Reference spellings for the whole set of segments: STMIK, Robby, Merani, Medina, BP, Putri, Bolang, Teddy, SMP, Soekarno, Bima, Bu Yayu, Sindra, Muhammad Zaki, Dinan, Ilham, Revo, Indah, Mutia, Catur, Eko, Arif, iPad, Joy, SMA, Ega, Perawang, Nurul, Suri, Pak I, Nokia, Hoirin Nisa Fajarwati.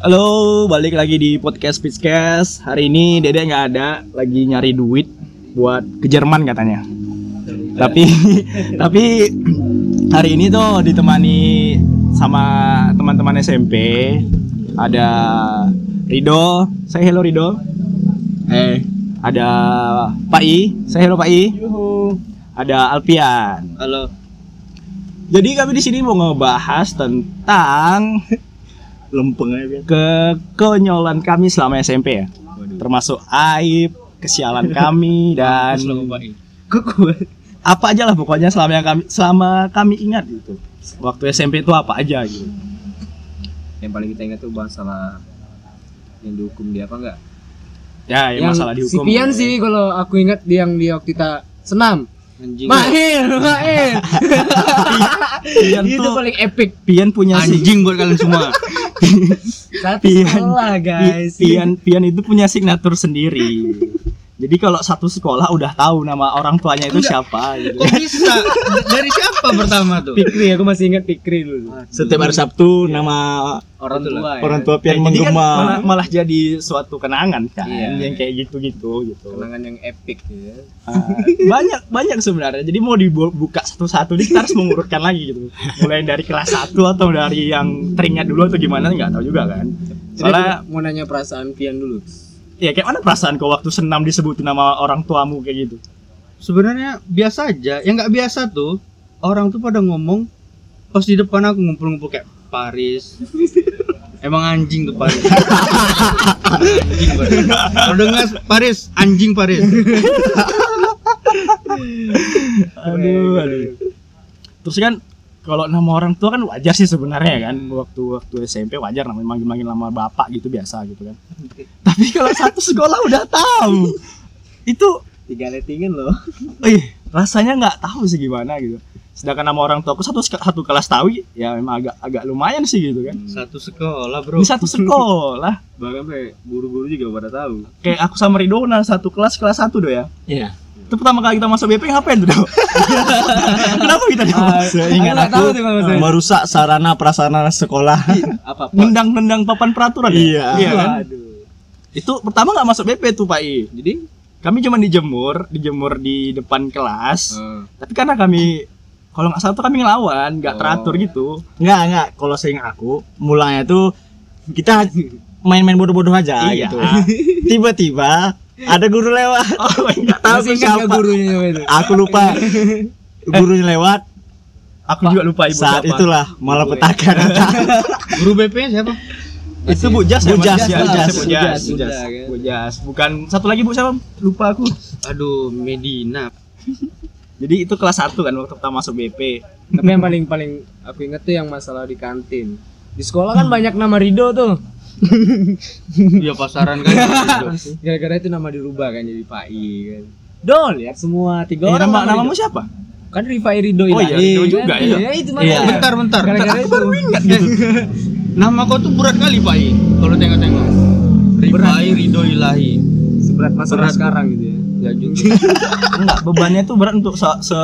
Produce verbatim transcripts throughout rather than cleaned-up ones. Halo, balik lagi di podcast Pitchcast. Hari ini Dede nggak ada, lagi nyari duit buat ke Jerman katanya. Tapi tapi hari ini tuh ditemani sama teman-teman S M P. Ada Rido, say hello Rido. Eh, hey. Ada Pak I, say hello Pak I. Yuhu. Ada Alpian. Halo. Jadi kami di sini mau ngebahas tentang lempeng aja kekonyolan kami selama S M P ya. Waduh. Termasuk aib, kesialan kami dan apa aja lah pokoknya selama yang kami selama kami ingat gitu. Waktu S M P itu apa aja gitu. Yang paling kita ingat tuh masalah yang dihukum dia apa enggak? Ya, yang, yang masalah dihukum. Sipian sih kalau aku ingat dia yang dia waktu kita senam. Mahir, mahir. Pian itu paling epic. Pian punya anjing si... buat kalian semua. Satu sekolah guys. Pian, Pian itu punya signatur sendiri. Jadi kalau satu sekolah udah tahu nama orang tuanya itu enggak. Siapa gitu. Kok bisa? Dari siapa pertama tuh? Pikri, aku masih ingat Pikri dulu. Setiap hari Sabtu iya. Nama orang tua ya. Orang tua Pian ya, menggema. Kan malah, malah jadi suatu kenangan kan iya. Yang kayak gitu-gitu gitu. Kenangan yang epic ya. Uh, banyak banyak sebenarnya. Jadi mau dibuka satu-satu kita harus mengurutkan lagi gitu. Mulai dari kelas satu atau dari yang teringat dulu atau gimana enggak tahu juga kan. Soalnya mau nanya perasaan Pian dulu. Ya kayak mana perasaan kau waktu senam disebutin nama orang tuamu kayak gitu? Sebenarnya biasa aja, yang nggak biasa tuh orang tuh pada ngomong pas di depan aku ngumpul-ngumpul kayak Paris. Emang anjing tuh Paris. Anjing Paris. Kalau dengar Paris, anjing Paris. aduh, aduh. Terus kan kalau nama orang tua kan wajar sih sebenarnya kan waktu waktu S M P wajar namanya manggil-manggil nama bapak gitu biasa gitu kan. Tapi kalau satu sekolah udah tahu itu tiga lettingin loh. Eh rasanya nggak tahu sih gimana gitu. Sedangkan nama orang tuaku satu satu kelas tahu ya memang agak agak lumayan sih gitu kan. Satu sekolah bro. Di satu sekolah. Bahkan kayak guru-guru juga pada tahu. Kayak aku sama Ridona satu kelas kelas satu do ya. Iya. Yeah. Itu pertama kali kita masuk B P ngapain tuh? Kenapa kita masuk? Uh, Ingat aku, aku uh, merusak sarana prasarana sekolah. Nendang-nendang papan peraturan. Iya. Ya, kan? Aduh. Itu pertama nggak masuk B P tuh Pak I. Jadi kami cuma dijemur, dijemur di depan kelas. Hmm. Tapi karena kami kalau nggak salah tuh kami ngelawan, nggak oh. teratur gitu. Nggak nggak. Kalau seingat aku, mulanya tuh kita main-main bodoh-bodoh aja iya. gitu. Tiba-tiba ada guru lewat. Oh enggak tahu siapa gurunya itu. Aku lupa. Gurunya lewat. Aku Pak, juga lupa ibu saat siapa. Saat itulah malapetaka datang. Guru B P-nya siapa? Itu Bu Jas, Bu Jas, Bu Jas, Bu Jas, Bu Jas. Bukan satu lagi Bu siapa? Lupa aku. Aduh, Medina. Jadi itu kelas satu kan waktu pertama masuk B P. Tapi yang paling paling aku inget tuh yang masalah di kantin. Di sekolah kan banyak nama Rido tuh. Iya pasaran kan. Gara-gara itu nama dirubah kan jadi Pak I kan. Dol ya semua tiga eh, orang. Nama namamu siapa? Kan Rifai Rido. Oh iya Rido juga kan? Iya. Ya, itu mana? Iya. Bentar bentar. Gara-gara aku itu. Baru ingat gitu. Nama kau tuh berat kali Pak I. Kalau tengok-tengok. Rifai Rido Ilahi. Seberat masalah berat sekarang gitu ya. Ya juga. Enggak bebannya tuh berat untuk se, se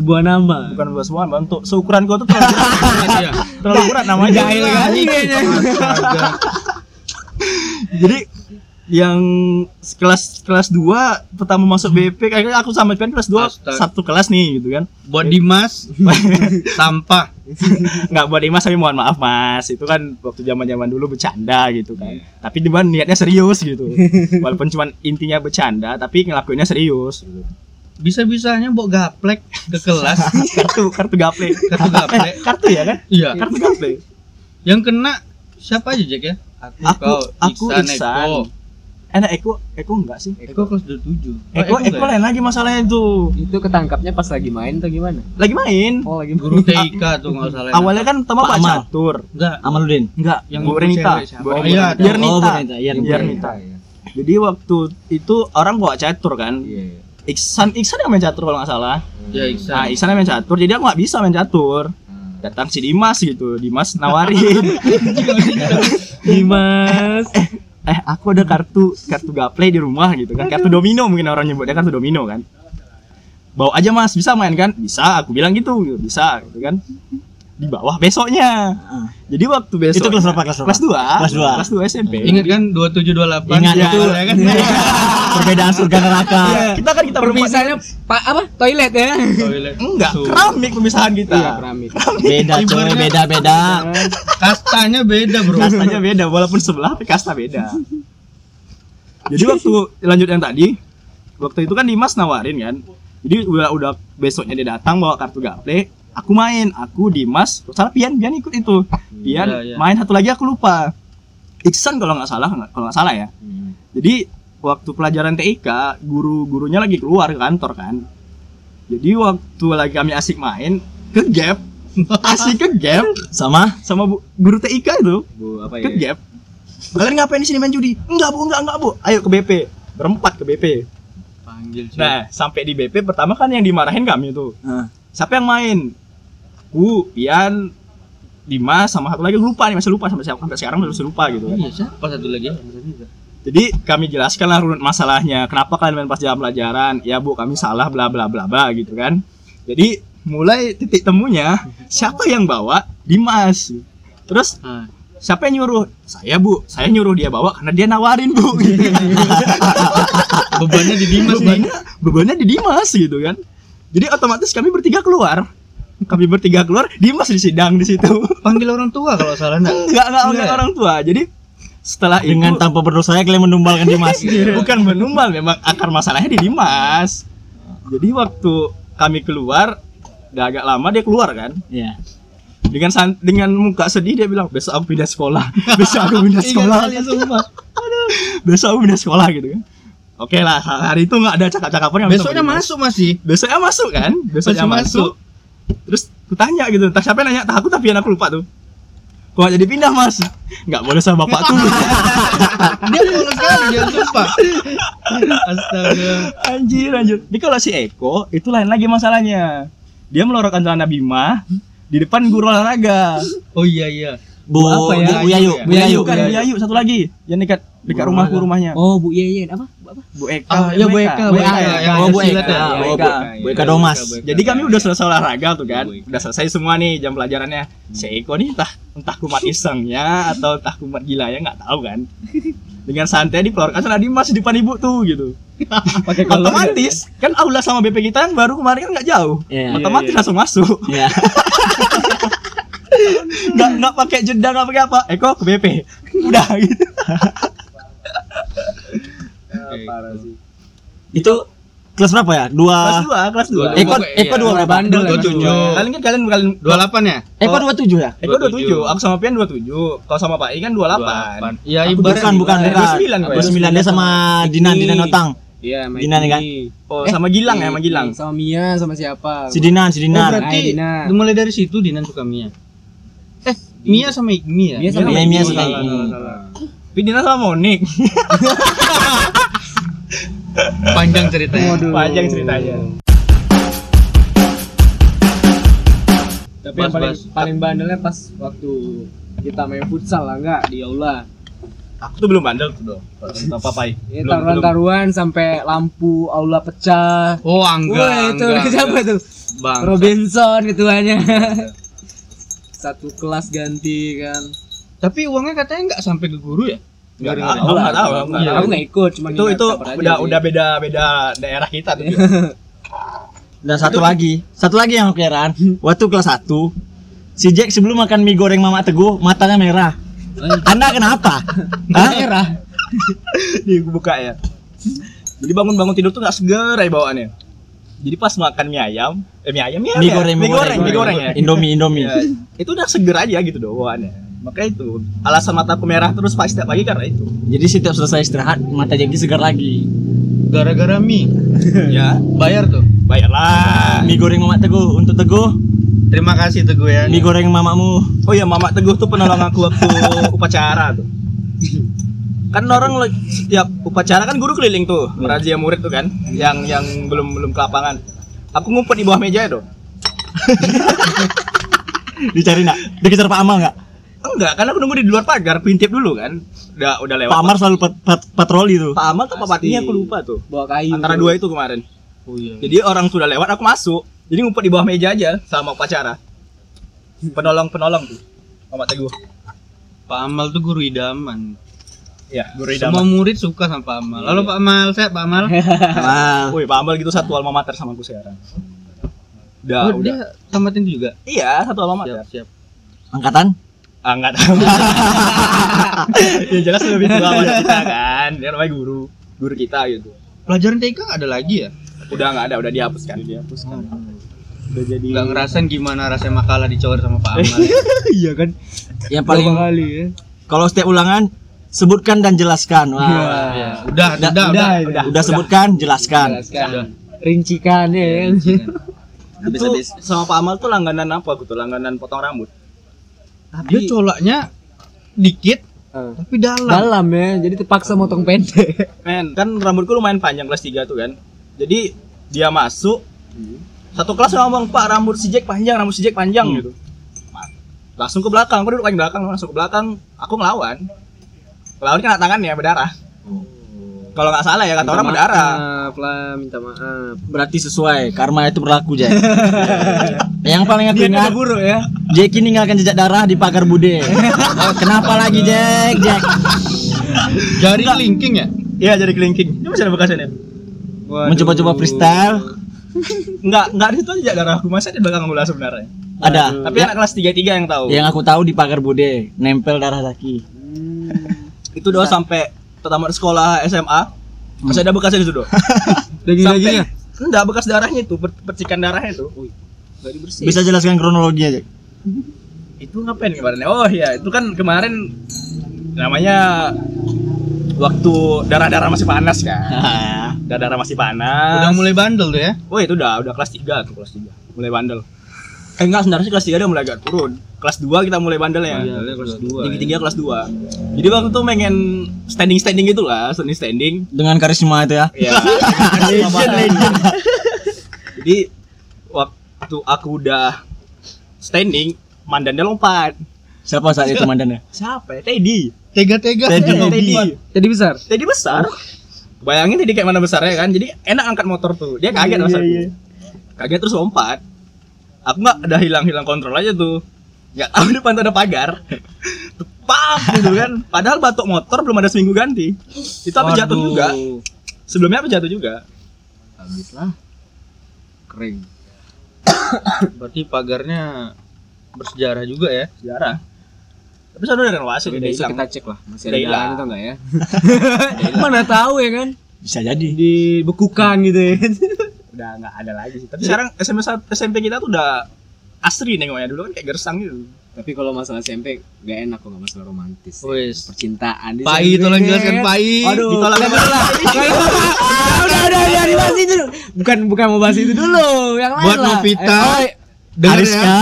sebuah nama. Bukan buat semua, untuk seukuran kau tuh terlalu berat. Iya. Terlalu berat namanya jahil kan. Jadi yang kelas kelas dua pertama masuk B P kayaknya aku sama Pian kelas dua satu kelas nih gitu kan. Buat Dimas sampah. Enggak buat Dimas tapi mohon maaf Mas. Itu kan waktu zaman-zaman dulu bercanda gitu kan. Yeah. Tapi Dimas niatnya serius gitu. Walaupun cuma intinya bercanda tapi ngelakuinnya serius gitu. Bisa-bisanya bawa gaplek ke kelas. kartu kartu gaplek, kartu gaplek. Eh, kartu ya kan? Iya, kartu gaplek. Yang kena siapa aja Jack ya? Aku, aku, aku Iksan, Eko. Enak Eko, Eko enggak sih? Eko kelas dua puluh tujuh. Eko, oh, Eko, Eko lain lagi masalahnya itu. Itu ketangkapnya pas lagi main atau gimana? Lagi main. Oh, lagi main. Guru T I K tuh enggak salah. Awalnya kan sama Pak Catur. Enggak. Amaludin. Enggak. Yang Bu Renita. Oh, iya, Yernita. Yernita. Jadi waktu itu orang bawa catur kan? Iya. Iksan, Iksan yang main catur kalau enggak salah. Iya, Iksan. Nah, Iksan yang main catur. Jadi aku enggak bisa main catur. Datang si Dimas gitu, Dimas nawarin. Dimas, eh, eh aku ada kartu kartu gaple di rumah gitu kan, kartu domino mungkin orang nyebutnya kartu domino kan. Bawa aja Mas, bisa main kan? Bisa, aku bilang gitu, bisa gitu kan. di bawah besoknya. Uh. Jadi waktu besok itu kelas berapa? Kelas berapa? Kelas dua. Kelas dua. Kelas dua S M P. Ingat kan dua tujuh dua delapan. Ingat ya, itu ya kan. Ya. Perbedaan surga neraka. Yeah. Kita kan kita berpisahnya Pak apa? Toilet ya. Toilet. Enggak, so. keramik pemisahan kita. Iya, keramik. keramik. Beda coy, beda-beda. Kastanya beda, Bro. Kastanya beda walaupun sebelah tapi kasta beda. Jadi waktu lanjut yang tadi, waktu itu kan Dimas nawarin kan. Jadi udah udah besoknya dia datang bawa kartu gaple. Aku main, aku Dimas, salah Pian, Pian ikut itu. Pian ya, ya. Main satu lagi aku lupa. Iksan kalau enggak salah, kalau enggak salah ya. Hmm. Jadi waktu pelajaran T I K, guru-gurunya lagi keluar ke kantor kan. Jadi waktu lagi kami asik main ke gap, asik ke gap sama sama bu, guru T I K itu. Bu apa ya? Ke gap. Kalian ngapain di sini main judi? Enggak, Bu, enggak, enggak, Bu. Ayo ke B P. Berempat ke B P. Panggil cuy. Nah, sampai di B P pertama kan yang dimarahin kami tuh. Nah. Siapa yang main? Aku, Pian, Dimas, sama satu lagi lupa nih, masih lupa sampai siapa sampai sekarang masih lupa gitu. Iya, siapa satu lagi? Jadi kami jelaskanlah runut masalahnya, kenapa kalian main pas jam pelajaran? Ya Bu, kami salah bla bla bla bla gitu kan. Jadi mulai titik temunya siapa yang bawa? Dimas. Terus siapa yang nyuruh? Saya Bu, saya nyuruh dia bawa karena dia nawarin Bu. Gitu. Bebannya di Dimas, bebannya, bebannya di Dimas gitu kan. Jadi otomatis kami bertiga keluar. Kami bertiga keluar, Dimas di sidang di situ. Panggil orang tua kalau salah enggak? Enggak, enggak panggil orang tua. Jadi setelah dengan itu, tanpa berdosa kalian menumbalkan Dimas. Bukan menumbal, memang akar masalahnya di Dimas. Jadi waktu kami keluar, udah agak lama dia keluar kan? Iya. Dengan san- dengan muka sedih dia bilang, "Besok aku pindah sekolah. Besok aku pindah sekolah." Aduh. Besok aku pindah sekolah gitu kan. Oke lah, hari itu enggak ada cakap-cakapan. Besoknya masuk masih. Besoknya masuk kan? Besoknya masuk. Terus aku tanya gitu, entah siapa yang nanya, entah aku tapi aku lupa tuh. Kok gak jadi pindah mas? Gak boleh sama bapak tuh. Dia mulu sekali, jangan lupa. Astaga. Anjir, anjir. Jadi kalau si Eko, itu lain lagi masalahnya. Dia melorokkan celana Bima di depan guru olahraga. Oh iya iya. Bu, apa ya? Bu Ayu, Bu Ayu kan, Bu Ayu satu lagi yang dekat dekat rumahku rumahnya. Oh, Bu Yeyen apa? Bu apa? Bu Eka. Ah, ya Bu Eka, Bu Eka. Oh, Bu Eka. Bu Eka Domas. Jadi kami udah selesai olahraga tuh kan. Udah selesai semua nih jam pelajarannya. Si Eko nih entah entah kumat isengnya atau entah kumat gila ya enggak tahu kan. Dengan santai dipelorkan sana Dimas di depan ibu tuh gitu. Pakai kolor. Otomatis kan aula sama B P kita yang baru kemarin kan enggak jauh. Otomatis langsung masuk. Iya. Nggak nggak pakai jeda nggak pakai apa Eko ke B P udah gitu. Ya, parah sih. Itu kelas berapa ya? Dua. Kelas dua, kelas dua. Eko Eko dua berapa? dua puluh tujuh. Kalian kan kalian kalian dua puluh delapan ya? Eko dua puluh tujuh ya? Eko dua puluh tujuh. Aku sama Pian dua puluh tujuh. Kau sama Pak I kan dua puluh delapan. Iya, bukan bukan dua puluh sembilan. dua puluh sembilan dia sama Dinan Dinan Otang. Iya, Dinan kan? Oh, eh, sama Gilang eh, ya, sama Gilang. Sama Mia sama siapa? Si Dinan, si Dinan. Oh, berarti Dinan. Mulai dari situ Dinan suka Mia. Eh, Mia sama Mia. Mia sama Mia. Mia sama Mia. Tapi Dinan sama Monik. Panjang ceritanya. Waduh. Panjang ceritanya. Tapi pas, yang paling pas, paling bandelnya pas waktu kita main futsal lah enggak di aula. Aku tuh belum bandel tuh dong. Enggak apa-apa. Ya taruhan-taruhan sampai lampu aula pecah. Oh, angga. Itu siapa tuh? Bang Robinson ketuanya. Satu kelas ganti kan. Tapi uangnya katanya enggak sampai ke guru ya? Enggak tahu, enggak tahu. Aku enggak ikut, cuma itu itu udah udah beda-beda daerah kita tuh. Dan satu lagi, satu lagi yang aku heran, waktu kelas satu si Jack sebelum makan mie goreng Mama Teguh matanya merah. Anda kenapa? Merah. Nih gue buka ya. Jadi bangun-bangun tidur tuh enggak seger aja bawaannya. Jadi pas makan mie ayam, eh mie ayam ya. Mie goreng, mie goreng, mie goreng ya. Indomie, Indomie. Ya, itu udah seger aja gitu doh bawaannya. Makanya itu alasan mataku merah terus pas setiap pagi karena itu. Jadi setiap selesai istirahat mata jadi segar lagi. Gara-gara mie. Ya, bayar tuh. Bayarlah. Mie goreng Mama Teguh untuk Teguh. Terima kasih Teguh ya. Mie goreng mamamu. Oh iya, Mama Teguh tuh penolong aku waktu upacara tuh. Kan orang setiap upacara kan guru keliling tuh, merazia murid tuh kan, yang yang belum belum ke lapangan. Aku ngumpet di bawah meja ya, Dok. Dicari nak? Dikejar Pak Amal enggak? Enggak, karena aku nunggu di luar pagar, pintip dulu kan. Udah udah lewat. Pak Amal selalu pat, pat, patroli tuh. Pak Amal tuh papatinya aku lupa tuh. Bawa kayu. Antara dua itu kemarin. Oh iya. Jadi orang sudah lewat aku masuk. Jadi ngumpet di bawah meja aja sama upacara. penolong-penolong tuh sama teguh. Pak Amal tuh guru idaman. Ya, guru idaman. Semua murid suka sama Pak Amal. Lalu Pak Amal, saya Pak Amal. Amal. Woi, Pak Amal gitu satu alma mater sama aku sekarang. Udah, oh, udah. Dia tamatin juga. Iya, satu alma mater. Siap, siap. Angkatan? Angkatan. Ya jelas lebih tua sama kita kan. Dia namanya guru, guru kita gitu. Pelajaran T K enggak ada lagi ya? Udah enggak ada, udah dihapus kan. Udah dihapus kan. Oh. Udah jadi enggak ngerasain gimana rasanya makalah dicoret sama Pak Amal. Iya kan? Yang paling kali ya. Kalau setiap ulangan sebutkan dan jelaskan. Wah. Wow. Ya, udah, udah, udah, udah, udah, udah, udah sebutkan, jelaskan. jelaskan. Udah. Rincikan ya. Habis-habis sama Pak Amal tuh langganan apa gitu? Langganan potong rambut. Tapi dia colaknya dikit, uh, tapi dalam. Dalam ya, jadi terpaksa uh. motong pendek. Men, kan rambutku lumayan panjang kelas tiga tuh kan. Jadi dia masuk hmm. satu kelas ngomong, "Pak, rambut si Jack panjang, rambut si Jack panjang." Hmm. Gitu. Langsung ke belakang, aku duduk paling belakang, langsung ke belakang, aku ngelawan. Ngelawan kena tangan ya berdarah. Oh. Kalau enggak salah ya kata minta orang maaf, berdarah. Lah, minta maaf. Berarti sesuai, karma itu berlaku, Jack. Yang paling aku ingat buruk ya. Jack ini ninggalkan jejak darah di pagar Bude. Oh, kenapa lagi, Jack? Jack. Jari kelingking ya? Iya, jari kelingking. Ini masih ada bekasnya. Waduh. Mencoba-coba freestyle. Enggak, enggak di situ aja darah. Masa di belakang bola sebenarnya? Ada. Waduh. Tapi ya, anak kelas tiga tiga yang tahu. Yang aku tahu di pagar Bude, nempel darah Zaki. Hmm. Itu doa sampai tamat sekolah S M A. Hmm. Masih ada bekasnya di situ doa. Daging-dagingnya? Enggak, bekas darahnya itu, percikan darahnya itu. Wih. Enggak dibersihin. Bisa jelaskan kronologinya, Jack? Itu ngapain kemarin? Oh iya, itu kan kemarin namanya waktu darah-darah masih panas kan. Darah-darah masih panas. Udah mulai bandel tuh ya. Oh, itu udah udah kelas tiga tuh, kelas tiga. Mulai bandel. Eh enggak, sebenarnya kelas tiga udah mulai agak turun. Kelas dua kita mulai bandel ya. Iya, kelas dua. Tinggi tiga kelas dua. Jadi waktu itu pengen standing-standing gitu lah, standing-standing dengan karisma itu ya. Iya. Legend, legend. Jadi waktu aku udah standing, mandannya lompat. Siapa saat itu mandannya? Siapa ya? Teddy. Tega-tega Teddy Teddy Teddy besar? Teddy besar. Bayangin Teddy kayak mana besarnya kan. Jadi enak angkat motor tuh. Dia kaget besar. Iya, iya. Kaget terus lompat. Aku gak ada hilang-hilang kontrol aja tuh. Gak tahu depan tuh ada pagar. Tepap gitu kan. Padahal batok motor belum ada seminggu ganti. Itu aku jatuh juga. Sebelumnya aku jatuh juga. Habis lah. Kering. Berarti pagarnya bersejarah juga ya. Sejarah. Tapi soalnya udah renovasi. Udah hilang. Kita cek lah. Masih ada jalan atau gak ya. Mana tahu ya kan. Bisa jadi. Dibekukan gitu ya. Udah nggak ada lagi sih. Tapi sekarang S M P kita tuh udah asri nengoknya, dulu kan kayak gersang gitu. Tapi kalau masalah S M P nggak enak kok, nggak masalah romantis. Oh, ya. Percintaan. Pak I tolong jelaskan Pak I. Aduh. Ditolak lah. Udah udah udah dibahas itu. Bukan bukan mau bahas itu dulu. Yang lain. Buat Nofita, Ariska,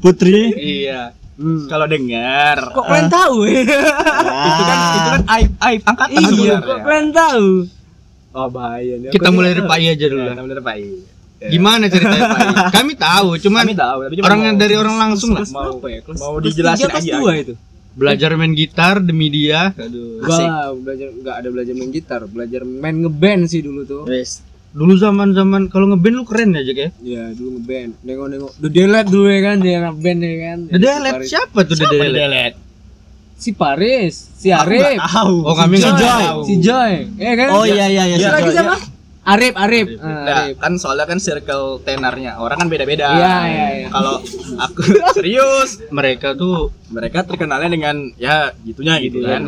Putri. Iya. Hmm. Kalau dengar. Kok kalian uh. tahu? Ya? Itu kan itu kan aib aib angkatan. Iya. Kok kalian tahu? Oh bahaya nih. Kita mulai dari Pak I aja dulu lah. Ya, mulai dari Pak I. Ya. Gimana ceritanya Pak I? Kami tahu, cuman Kami tahu, tapi orang mau, dari orang langsung lah. Mau, ya? mau dijelasin aja. Itu. Belajar main gitar demi dia. Aduh. Wah, belajar enggak ada belajar main gitar, belajar main ngeband sih dulu tuh. Yes. Dulu zaman-zaman kalau ngeband lu keren ya, Jack ya? Iya, dulu ngeband. Nengok-nengok The Delete dulu ya kan, dia ngeband ya kan. The Delete siapa tuh The Delete? Si Paris, si Arif. Oh, kami enggak tahu. Si Joy. Ya kan? Oh iya iya iya. Lagi sama Arif, Arif. Kan soalnya kan circle tenarnya orang kan beda-beda. Iya iya iya. Kalau aku serius, mereka tuh mereka terkenalnya dengan ya gitunya gitu kan.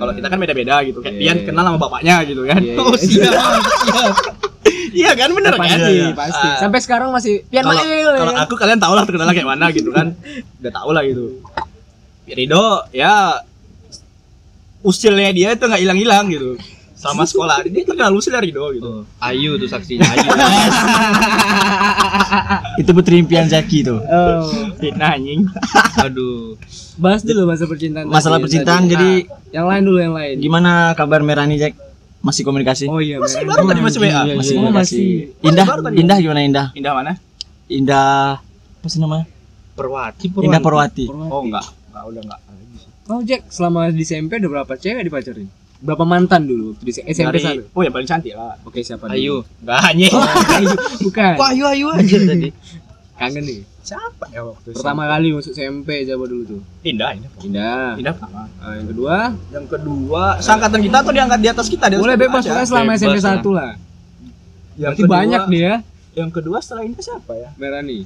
Kalau kita kan beda-beda gitu. Kayak Pian kenal sama bapaknya gitu kan. Oh siap. Iya kan bener kan? Iya, pasti. Uh, Sampai sekarang masih Pian manggil. Kalau aku kalian tahulah terkenalnya kayak mana gitu kan. Udah tahulah gitu. Rido ya usilnya dia itu nggak hilang-hilang gitu sama sekolah dia terkenal usil dari Rido gitu. Oh, Ayu tuh saksinya Ayu. Itu putri impian Zaki tuh. Oh, anjing. Aduh. Bahas dulu masa percintaan. Masalah tadi, percintaan tadi. Jadi nah, yang lain dulu yang lain. Gimana kabar Merani, Jack? Masih komunikasi? Oh iya. Masih baru tadi masih W A. Iya, masih, iya, masih. Indah. Masih Indah gimana Indah? Indah mana? Indah apa sih namanya? Perwati. Perwati. Indah Perwati. Perwati. Oh enggak. Nah, udah enggak lagi. Oh Jack, selama di S M P ada berapa cewek dipacarin? Berapa mantan dulu waktu di S M P satu? Oh yang paling cantik lah. Oke siapa? Ayu. Enggak hanya. Oh, Ayu. Bukan. Kok Ayu Ayu aja tadi. Kangen nih. Siapa ya waktu pertama S M P? Kali masuk S M P siapa dulu tuh? Indah, Indah. Indah. Indah pertama. Nah, yang kedua, yang kedua, seangkatan kita atau diangkat di atas kita? Di atas boleh kita bebas pokoknya selama S M P satu lah. Yang kedua, banyak nih ya. Yang kedua setelah Indah siapa ya? Merani.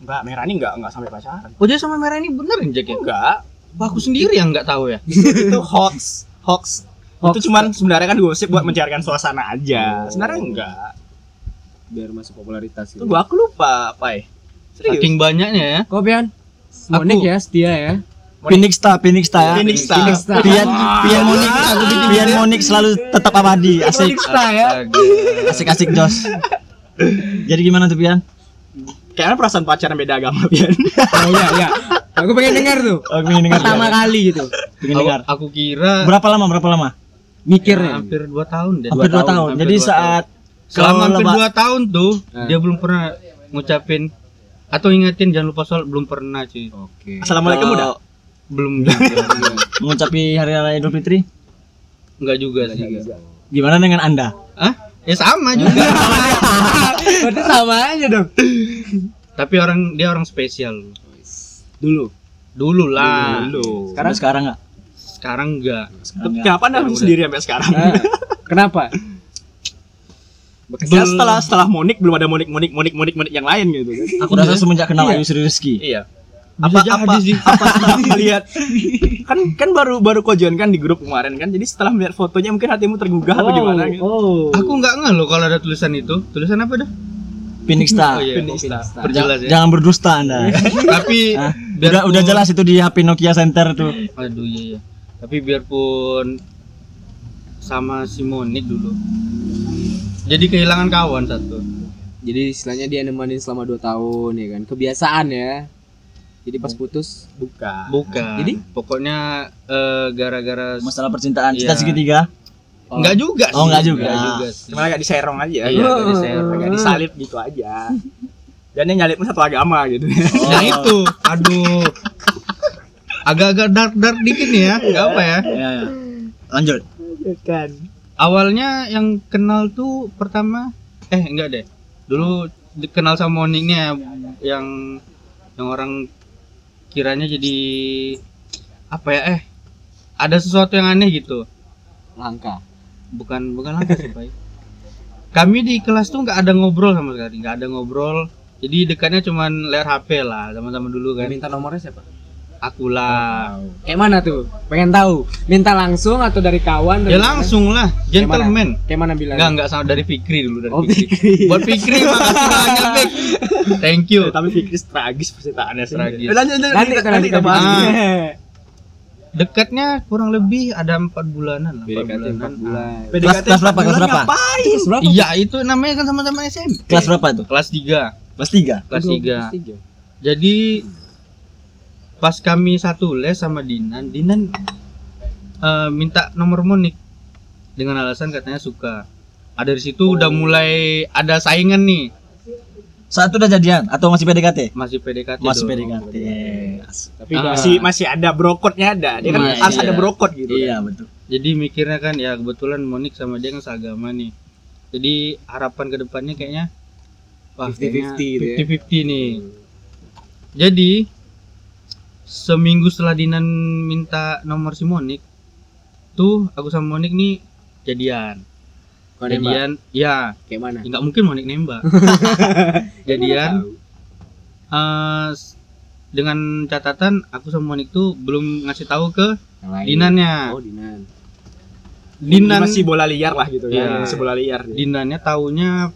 Enggak, Merani enggak enggak sampai pacaran. Oh, jadi sama Merani beneran Jack ya? Enggak. Aku sendiri yang enggak tahu ya. Itu hoax, hoax. Hoax. Itu cuman sebenarnya kan gosip buat mencairkan suasana aja. Oh. Sebenarnya enggak. Biar masuk popularitas gitu. Tuh, aku lupa, Pai. Serius. Saking banyaknya ya. Kopian. Monik ya, setia ya. Phoenix Star, Phoenix Star ya. Phoenix Star. Phoenix Star. Pian, Pian Monik, aku bikin Pian Monik selalu tetap abadi. Asik. Ya. Asik-asik Jos. Jadi gimana tuh Pian? Kayaknya perasaan pacaran beda agama Pian. Oh iya, iya. Aku pengen dengar tuh. Aku pengen dengar. Pertama ya. Kali gitu. Pengen aku, dengar. Aku kira berapa lama? Berapa lama? Mikirnya ya, hampir dua tahun deh. Hampir dua tahun. tahun. Jadi dua saat tahun. Selama hampir dua tahun tuh eh. dia belum pernah ngucapin atau ingetin jangan lupa sholat belum pernah sih. Oke. Okay. Assalamualaikum udah? Belum juga. Mengucapi hari raya Idul Fitri? Enggak juga sih. Gimana dengan Anda? Hah? Ya sama juga. Berarti sama aja dong. Tapi orang dia orang spesial. Dulu, dulu lah. Dulu. Sekarang sekarang nggak? Sekarang nggak. Kenapa anda sendiri sampai sekarang? Nah, kenapa? Bel- setelah setelah Monik belum ada Monik Monik Monik Monik Monik yang lain gitu. Aku rasa ya? Semenjak kenal Ayu Sri Rizky. Iya. Apa apa, apa setelah melihat kan kan baru baru kojokan di grup kemarin kan. Jadi setelah melihat fotonya mungkin hatimu tergugah oh, apa gimana gitu. Oh. Aku nggak nggak loh kalau ada tulisan itu. Tulisan apa dah? Phoenix Star, oh, iya. Phoenix Star. Perjelas, ya? Jangan berdusta anda. Tapi nah, udah udah jelas itu di H P Nokia Center tuh. Aduh iya, iya. Tapi biarpun sama si Monik dulu, jadi kehilangan kawan satu. Jadi istilahnya dia nemanin selama dua tahun ya kan, kebiasaan ya. Jadi pas putus bukan. Bukan. Jadi pokoknya uh, gara-gara masalah percintaan iya. Cinta segitiga. Oh. Enggak juga sih. Oh, enggak juga. Enggak juga sih. Cuma agak diserong aja. Iya, oh. agak diserong, agak disalip gitu aja. Dan yang nyalipnya satu agama gitu. Oh. Nah itu, aduh. Agak-agak dark-dark dikit nih ya. Enggak apa ya. Iya, iya. Lanjut. Lanjutkan. Awalnya yang kenal tuh pertama eh enggak deh. Dulu kenal sama Moniknya yang yang orang kiranya jadi apa ya eh ada sesuatu yang aneh gitu. Langka. Bukan bukan langka sih, Pak. Kami di kelas tuh enggak ada ngobrol sama sekali, enggak ada ngobrol. Jadi dekatnya cuman layar H P lah, teman-teman dulu kan. Minta nomornya siapa? Aku lah. Oh. Kayak mana tuh? Pengen tahu. Minta langsung atau dari kawan? Dari ya langsung lah, gentleman. Kayak mana bilang? Enggak, enggak sama dari Fikri dulu dari oh, Fikri. Fikri. Buat Fikri makasih banyak, Fik. Thank you. Tapi Fikri tragis percintaannya tragis. Lanjut lanjut nanti kita bahas. Dekatnya kurang lebih ada empat bulanan lah. empat bulanan. P D K T kelas berapa? Kelas berapa? Iya, itu namanya kan sama-sama S M P. Kelas berapa tuh? Kelas tiga. Kelas tiga. Kelas tiga. Jadi pas kami satu les sama Dinan, Dinan uh, minta nomor Monik dengan alasan katanya suka. Ada di situ oh. Udah mulai ada saingan nih. Saat itu udah jadian atau masih P D K T? Masih P D K T. Masih dong. P D K T. Yes. Tapi ah. masih masih ada brokotnya ada. Dia kan harus iya. ada brokot gitu. Iya, kan? Betul. Jadi mikirnya kan ya kebetulan Monik sama dia kan seagama nih. Jadi harapan ke depannya kayaknya wah lima puluh lima puluh nih. Jadi seminggu setelah Dinan minta nomor si Monik tuh aku sama Monik nih jadian. Jadian, ya, kayak mana? Enggak mungkin Monik nembak. Jadian, uh, dengan catatan aku sama Monik tuh belum ngasih tahu ke Dinannya. Oh, Dinan. Dinan masih bola liar lah gitu ya, ya. Masih bola liar. Gitu. Dinannya taunya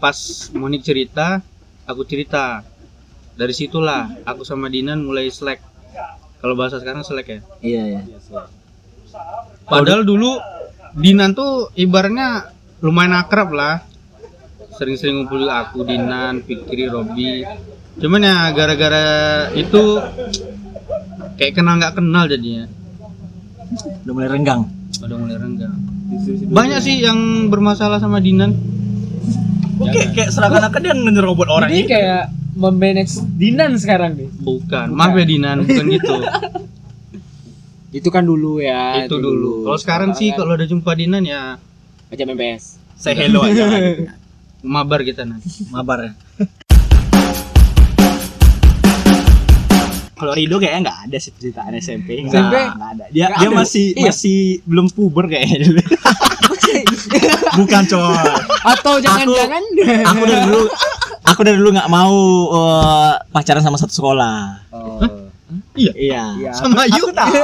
pas Monik cerita, aku cerita. Dari situlah aku sama Dinan mulai slack. Kalau bahasa sekarang slack ya. Iya ya. Padahal dulu Dinan tuh ibaratnya lumayan akrab lah. Sering-sering ngumpul aku, Dinan, Fikri, Robby. Cuman ya gara-gara itu kayak kenal gak kenal jadinya. Udah mulai renggang. Udah mulai renggang. Banyak sih yang bermasalah sama Dinan. Oke, kayak seakan-akan dia nyerobot orang. Ini kayak memanage Dinan sekarang nih. Bukan, maaf ya Dinan, bukan gitu. Itu kan dulu ya. Itu, itu dulu. Kalau sekarang sih kalau udah jumpa Dinan ya aja M P S. Say hello aja. Mabar kita nanti. Mabar ya. Kalau Rido kayaknya nggak ada sih penceritaan S M P. Nggak, S M P nggak ada. Dia nggak dia ada. masih iya. masih belum puber kayaknya. Bukan coy. Atau jangan-jangan aku, aku dari dulu aku dari dulu nggak mau uh, pacaran sama satu sekolah. Oh. Huh? Iya. Iya. Sama Ayu tahu.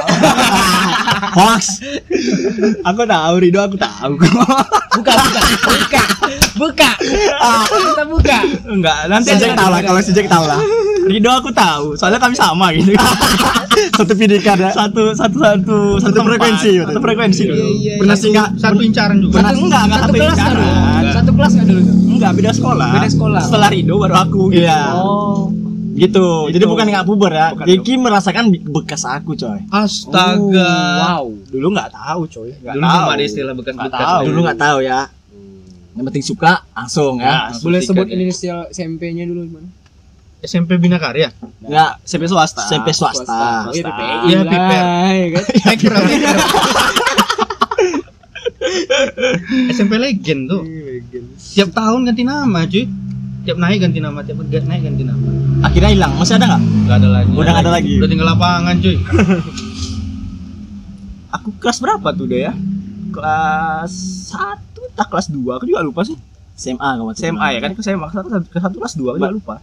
Hoax. Aku tahu Rido, aku tahu. Buka, buka, buka. Buka. Ah, kita buka. Enggak, nanti sejak tahu lah kalau sejak tahu lah. Rido aku tahu, soalnya kami sama gitu. Satu pendidikan, satu satu satu satu frekuensi, satu frekuensi dulu. Pernah sih enggak satu incaran juga? Satu enggak, enggak satu incaran. Satu kelas enggak dulu? Enggak, beda sekolah. Beda sekolah. Setelah Rido baru aku gitu. Oh. Gitu. gitu. Jadi bukan enggak puber ya. Diki merasakan bekas aku, coy. Astaga. Oh, wow. Dulu enggak tahu, coy. Enggak tahu. Dulu cuma ada istilah bekas-bekas. Dulu enggak tahu ya. Yang penting suka langsung ya. Nah, boleh sebut inisial S M P-nya dulu gimana? S M P Bina Karya? Enggak, S M P swasta. S M P swasta. Iya, P P I. Iya, P P I. S M P Legend tuh. Tiap tahun ganti nama, cuy. Tiap naik ganti nama, tiap naik ganti nama. Akhirnya hilang, masih ada nggak? Nggak ada lagi. Udah nggak ada lagi. Udah tinggal lapangan, cuy. Aku kelas berapa tuh deh ya? Kelas satu, tak kelas dua, aku juga lupa sih. S M A kawan. S M A ya kan? Aku S M A satu, kelas satu, kelas dua, aku juga lupa.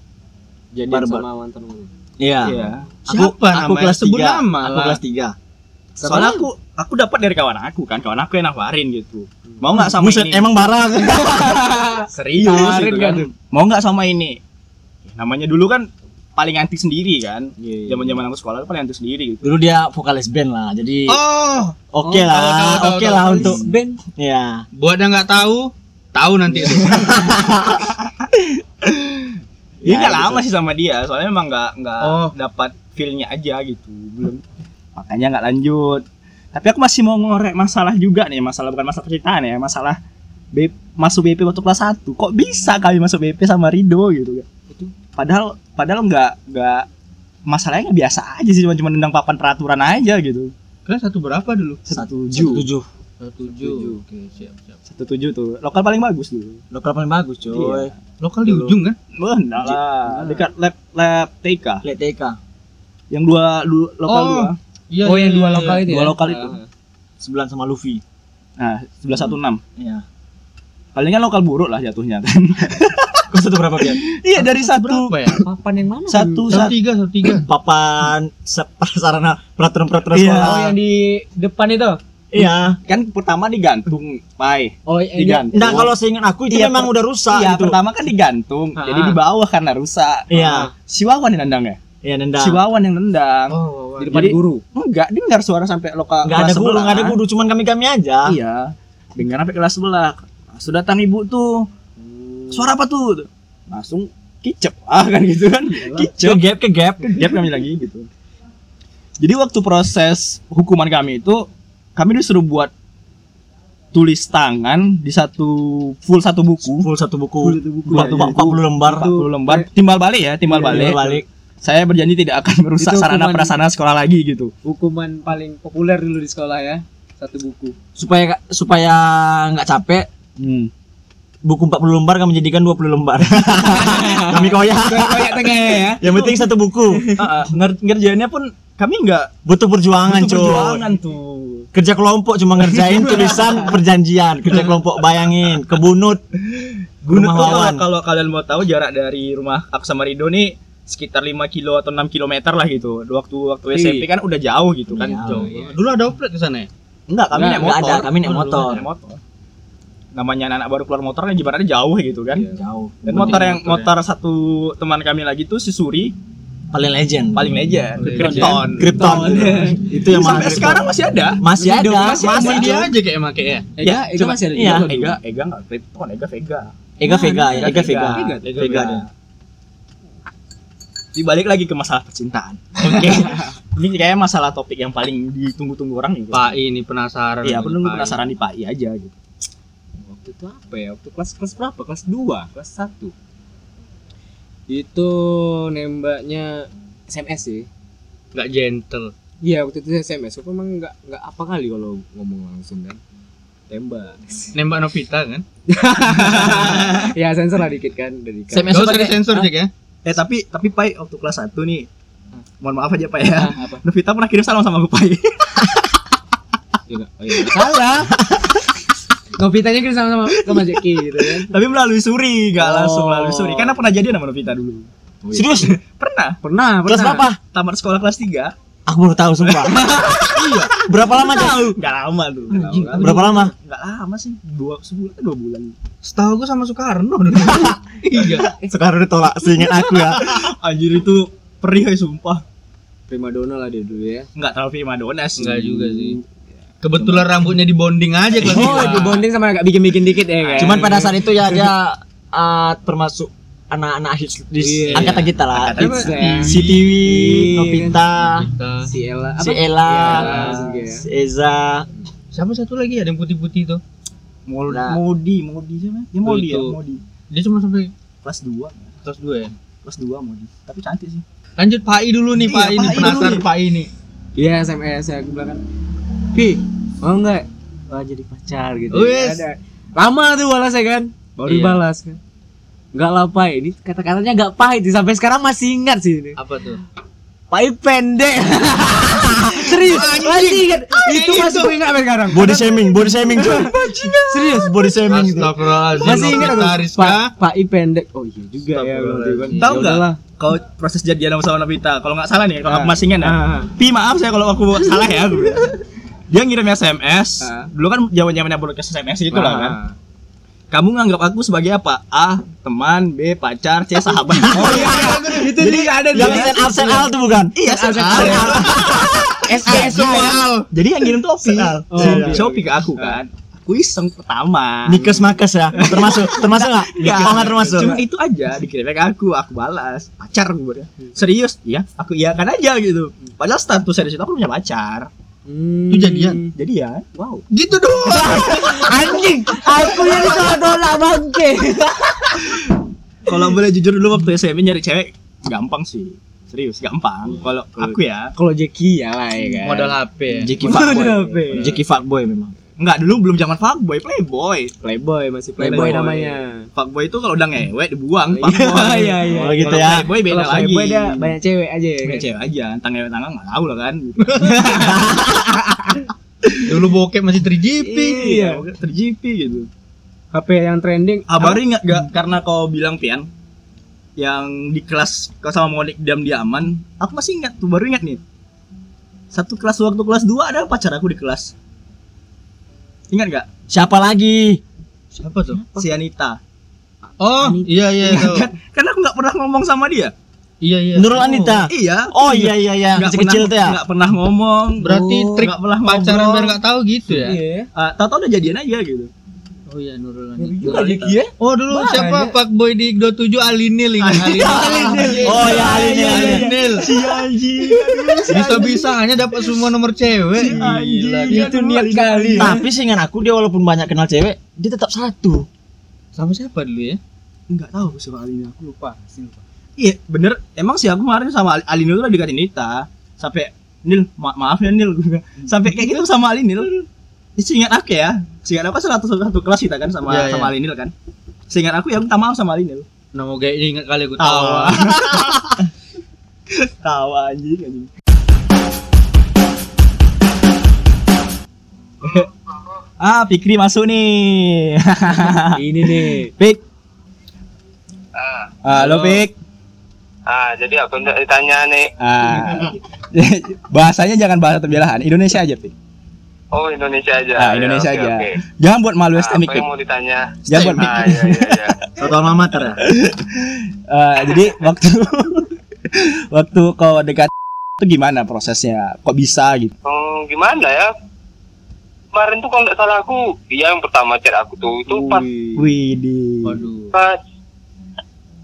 Jadi sama mantan dulu. Iya. Ya. Aku, aku kelas sebut nama. Aku kelas tiga. Soalnya aku, aku dapat dari kawan aku kan, kawan aku yang nawarin gitu. Mau nggak sama Buset, ini? Emang barang. Serius gitu kan? Tuh. Mau nggak sama ini? Namanya dulu kan paling anti sendiri kan, zaman-zaman aku sekolah paling anti sendiri gitu. Dulu dia vokalis band lah, jadi oh, oke okay oh, lah, oke okay lah untuk band. Ya. Buat yang nggak tahu, tahu nanti itu. Ini nggak lama sih sama dia, soalnya emang nggak nggak oh. dapat feelnya aja gitu, belum. Makanya nggak lanjut. Tapi aku masih mau ngorek masalah juga nih, masalah bukan masalah percintaan ya, masalah B- masuk B P waktu kelas satu. Kok bisa kami masuk B P sama Rido gitu kan? Padahal padahal nggak nggak masalahnya nggak biasa aja sih, cuma cuma tentang papan peraturan aja gitu. Kelas satu berapa dulu? Satu tujuh. Satu tujuh. Oke siap siap. Satu tujuh tuh lokal paling bagus dulu. Lokal paling bagus coy. Iya. Lokal di ujung kan? Wah enggak lah. Dekat lab lab T K. Lab T K. Yang dua lu, lokal oh, dua. Iya, oh iya, yang dua lokal itu. Dua ya? Lokal itu. Uh, Sebelah sama Luffy. Nah sebelah satu enam. Iya. Palingnya lokal buruk lah jatuhnya kan. Satu berapa pian? Iya dari satu berapa ya? Papan yang mana? Satu satu tiga satu tiga. Papan sarana peraturan-peraturan iya. sekolah. Oh yang di depan itu? Iya. Kan pertama digantung, Pai. Oh iya. Digantung. Nah kalau seingat aku itu iya, memang per- udah rusak. Iya gitu. Pertama kan digantung, ha-ha. Jadi di bawah karena rusak. Iya. Si Wawan yang nendang ya? Iya nendang. Si Wawan yang nendang. Oh Wawan. Di depan jadi, guru. Enggak dengar suara sampai lokal. Enggak ada guru, enggak ada guru, cuman kami-kami aja. Iya. Dengar sampai kelas sebelah. Sudah datang ibu tuh. Suara apa tuh? Langsung kicep ah kan gitu kan. Kicep gap ke gap, ke gap kami lagi gitu. Jadi waktu proses hukuman kami itu kami disuruh buat tulis tangan di satu full satu buku, full satu buku. Waktu empat puluh lembar, empat puluh lembar. Timbal balik ya, timbal balik. Timbal balik. Saya berjanji tidak akan merusak itu sarana prasarana sekolah lagi gitu. Hukuman paling populer dulu di sekolah ya, satu buku. Supaya supaya enggak capek. Hmm. Buku empat puluh lembar kami jadikan dua puluh lembar. Kami koyak. Koyak tengah ya. Yang penting satu buku. Heeh. Ngerjainnya pun kami enggak butuh perjuangan, coy. Perjuangan tuh. Kerja kelompok cuma ngerjain tulisan perjanjian, kerja kelompok bayangin, kebunut. Bunut tuh kalau kalian mau tahu jarak dari rumah aku sama Rido nih sekitar lima kilo atau enam kilometer lah gitu. Waktu waktu S M P kan udah jauh gitu kan, coy. Dulu ada oplet ke sana ya? Enggak, kami naik motor. Enggak ada, kami naik motor. Namanya anak-anak baru keluar motor kan ibaratnya jauh gitu kan. Iya, jauh. Dan motor yang motor, motor ya. Satu teman kami lagi tuh si Suri paling legend. Paling legend. Krypton. Krypton. Itu yang sampai Krypton. Sekarang masih ada. Masih ada. Masih, masih ada. Dia aja kayak make ya. Ega, ya, Ega masih ada. Iya. Ega, Ega enggak Krypton, Ega Vega. Ega Vega ya, Ega Vega. Ega Vega. Dibalik lagi ke masalah percintaan. Oke. Ini kayaknya masalah topik yang paling ditunggu-tunggu orang nih. Pak I ini penasaran. Iya, penunggu penasaran di Pak I aja gitu. Itu apa ya? Waktu kelas kelas berapa? Kelas dua, kelas satu. Itu nembaknya S M S sih. Enggak gentle. Iya, waktu itu S M S. Kok memang enggak enggak apa kali kalau ngomong langsung kan. Tembak. Nembak Nofita kan? Ya, sensor lah dikit kan dari kan. S M S pakai sensor aja ya. Eh, tapi tapi Pai waktu kelas satu nih Mohon maaf aja Pak ya. Ah, Nofita pernah kirim salam sama Pak I. Juga. Oh, iya. Salah. Novitanya kirim salam sama Muhammad Zaki gitu kan. Tapi melalui suri, enggak oh. langsung melalui suri. Karena pernah jadian sama Novita dulu. Oh, iya. Serius? Pernah. Pernah, pernah. Kelas berapa? Tamat sekolah kelas tiga. Aku baru tahu sumpah. Iya. Berapa lama tuh? Enggak lama tuh. Berapa lama? Enggak lama sih. Dua sebulan, dua bulan. Setahu gua sama Soekarno. Iya. Soekarno ditolak, seingat aku ya. Anjir itu perih ya sumpah. Primadona lah dia dulu ya. Enggak terlalu primadona sih. Enggak juga sih. Kebetulan rambutnya dibonding aja kelas tiga. Oh, dibonding sama agak bikin-bikin dikit ya kan. Cuman pada saat itu ya dia uh, termasuk anak-anak hits di yeah, angkatan yeah. kita lah. Si Tiwi, Nopita, si Ella, si Ella, Ella si Eza. Siapa satu lagi ada yang putih-putih itu? Mol- nah. Modi, Modi siapa? Dia Modi ya, Modi. Dia cuma sampai kelas dua. Kelas dua ya? Kelas dua Modi. Tapi cantik sih. Lanjut Pak I dulu nih, Pak I ini penasaran Pak I ini. Iya, S M S aku bilang kan. Pi, mau enggak? Wah, jadi pacar gitu. Oh, yes. Ada. Lama tuh balasnya kan? Baru iya. dibalas kan. Enggak lah, Pak. Ini kata-katanya enggak pahit sih. Sampai sekarang masih ingat sih ini. Apa tuh? Pak pendek. Serius. Masih ingat. Itu masih gue ingat sampai sekarang. Body shaming, body shaming. Serius, body shaming itu. Masih ingat Pak Pak pendek. Oh iya juga ya. Tahu enggak? Kau proses jadian sama Nopita. Kalau enggak salah nih, kalau aku masih ingat ya. Pi, maaf saya kalau aku salah ya. Dia ngirim S M S. Uh. Dulu kan zaman-zamannya broadcast S M S gitu lah uh. kan. Kamu nganggap aku sebagai apa? A, teman, B, pacar, C, sahabat. Oh iya. Itu dia ada yang Arsenal tuh bukan? Iya, Arsenal. Arsenal. Jadi yang ngirim tuh Opi. Opi ke aku kan. Aku iseng pertama. Nikes makes ya. Termasuk termasuk enggak? Enggak termasuk. Cuma itu aja dikirimnya ke aku, aku balas. Pacar gue. Serius? Iya, aku iya kan aja gitu. Padahal statusnya di situ aku punya pacar. Hmm. Itu jadian, jadian, wow, gitu doang. Anjing, aku yang salah nolak bangke. Kalau boleh jujur dulu waktu S M P nyari cewek gampang sih, serius gampang. Kalau aku ya, kalau Jeki ya lah ya kan. Modal H P. Jeki fuckboy, Jeki fuckboy memang. Enggak, dulu belum zaman fuckboy, playboy, playboy masih playboy, playboy namanya. Fuckboy itu kalau udah ngewek dibuang. Fuckboy, iya iya. Kalau gitu ya. Playboy beda lagi. Playboy ada banyak cewek aja. Ya, banyak kan? Cewek aja, entang ngewek tangga enggak tahu lah kan. Dulu bokep masih tiga G P. Iya, bokep tiga G P gitu. H P yang trending. Abari enggak enggak karena kau bilang Pian yang di kelas kau sama Monik diam-diaman, aku masih ingat tuh, baru ingat nih. Satu kelas waktu kelas dua ada pacar aku di kelas. Ingat enggak? Siapa lagi? Siapa tuh? Si Anita. Oh, Anita. iya iya tahu. Kan, kan aku enggak pernah ngomong sama dia. Iya iya. Menurut oh. Anita. Iya. Oh iya iya iya. Kecil-kecil tuh ya. Enggak pernah ngomong. Berarti oh, trik pacaran biar enggak tahu gitu ya. Iya. Uh, tahu-tahu udah jadian aja gitu. Oh iya Nurul Anita. Ya? Oh dulu bah, siapa ya? Fuckboy di dua puluh tujuh Alinil ini. Alinil. Alinil. Oh ya Alinil. Alinil. Si anjing. Bisa-bisa hanya dapat semua nomor cewek. Si anjing. Itu niat kali. Tapi seingat aku dia walaupun banyak kenal cewek, dia tetap satu. Sama siapa dulu ya? Enggak tahu siapa Alinil, aku lupa. Pasti lupa. Iya, bener. Emang sih aku kemarin sama Alinil tuh dekat Nita. Sampai Nil, ma- maaf ya Nil. Sampai kayak gitu sama Alinil. Seingat aku ya, seingat aku seratus satu kelas kita kan sama ya, sama ya. Alinil kan. Seingat aku yang minta maaf sama Alinil. Nah mau kayak ingat kali aku tawa. Tawa anjing anjing. Ah, Fikri masuk nih. Ini nih, Pik. Ah, halo Pik. Ah, jadi aku enggak ditanya nih. Ah. Bahasanya jangan bahasa pembelahan, Indonesia aja, Pik. Oh Indonesia aja. Ah Indonesia ya, aja. Okay, okay. Jangan buat malu S T M I K. Apa yang mau ditanya? Jangan buat malu. Ah, iya iya iya. Satu alma mater ya. uh, jadi waktu waktu kau dekat itu gimana prosesnya? Kok bisa gitu? Hmm, gimana ya? Kemarin tuh kalau enggak salah aku, dia yang pertama chat aku tuh itu pas Widih. Waduh. Pas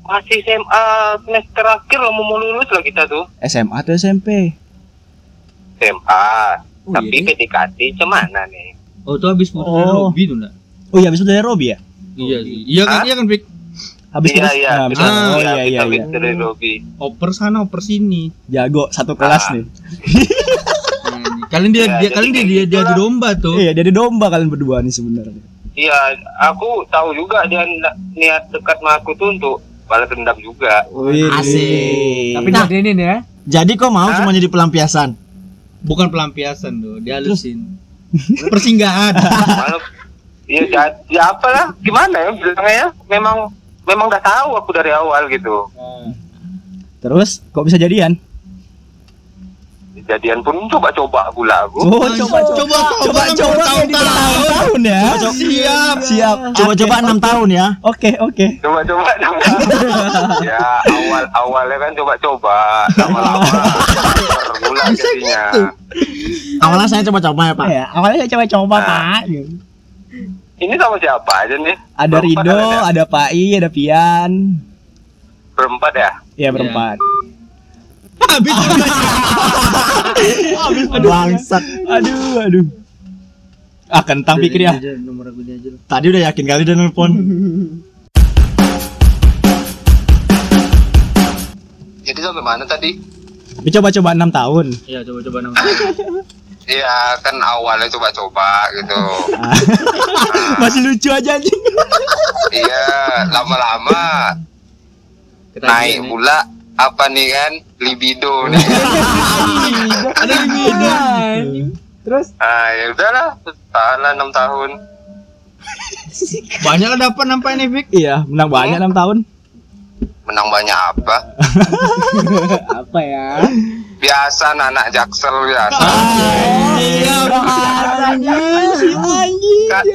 masih S M A semester akhir lah mau lulus lah kita tuh. S M A atau S M P? S M A. Oh, tapi iya. P D K T cemana nih? Oh itu habis putus dari oh. Robby tuh enggak? Oh iya habis putus dari Robby ya? Iya sih. Iya kan iya kan Pik. Habis putus. Iya iya. Ah iya iya. Habis putus dari Robby. Oper sana oper sini. Jago satu kelas ah. nih. Kalian dia, ya, dia kalian dia dia jadi domba tuh. Iya dia jadi domba kalian berdua nih sebenarnya. Iya aku tahu juga dia niat dekat sama aku tuh untuk balas dendam juga. Wih. Asik. Tapi nah, ini ya. Jadi kok mau Hah? cuma jadi pelampiasan? Bukan pelampiasan loh, dihalusin. Persinggahan. Iya, ya apalah, gimana ya bilangnya ya? Memang memang udah tahu aku dari awal gitu. Hmm. Terus kok bisa jadian? Jadian pun coba-coba aku lagu. Oh, coba-coba. Coba-coba tahun-tahun ya. Siap, siap. Coba-coba enam tahun ya. Oke, oke. Coba-coba. Ya, awal-awalnya kan coba-coba. Lama-lama berbulan jadinya. Awalnya saya coba-coba ya, Pak. Ya, awalnya saya coba-coba, Pak. Ini sama siapa aja nih? Ada Rido, ada Pak I, ada Pian. Berempat ya? Iya, berempat. Habis habis bangsat. Aduh, aduh. Ah, kentang Pikri ya. Nomor aku aja. Tadi udah yakin kali udah nelpon. Jadi sampai mana tadi? Tapi coba-coba enam tahun. Iya, coba-coba enam tahun. Iya, kan awalnya coba-coba gitu. Masih lucu aja anjing. Iya, lama-lama naik pula apa nih kan libido nih ada libido terus ah ya udahlah tahanlah enam tahun banyak lo dapat nampak nih Fik iya menang banyak enam tahun menang banyak apa apa ya biasa anak jaksel biasa iya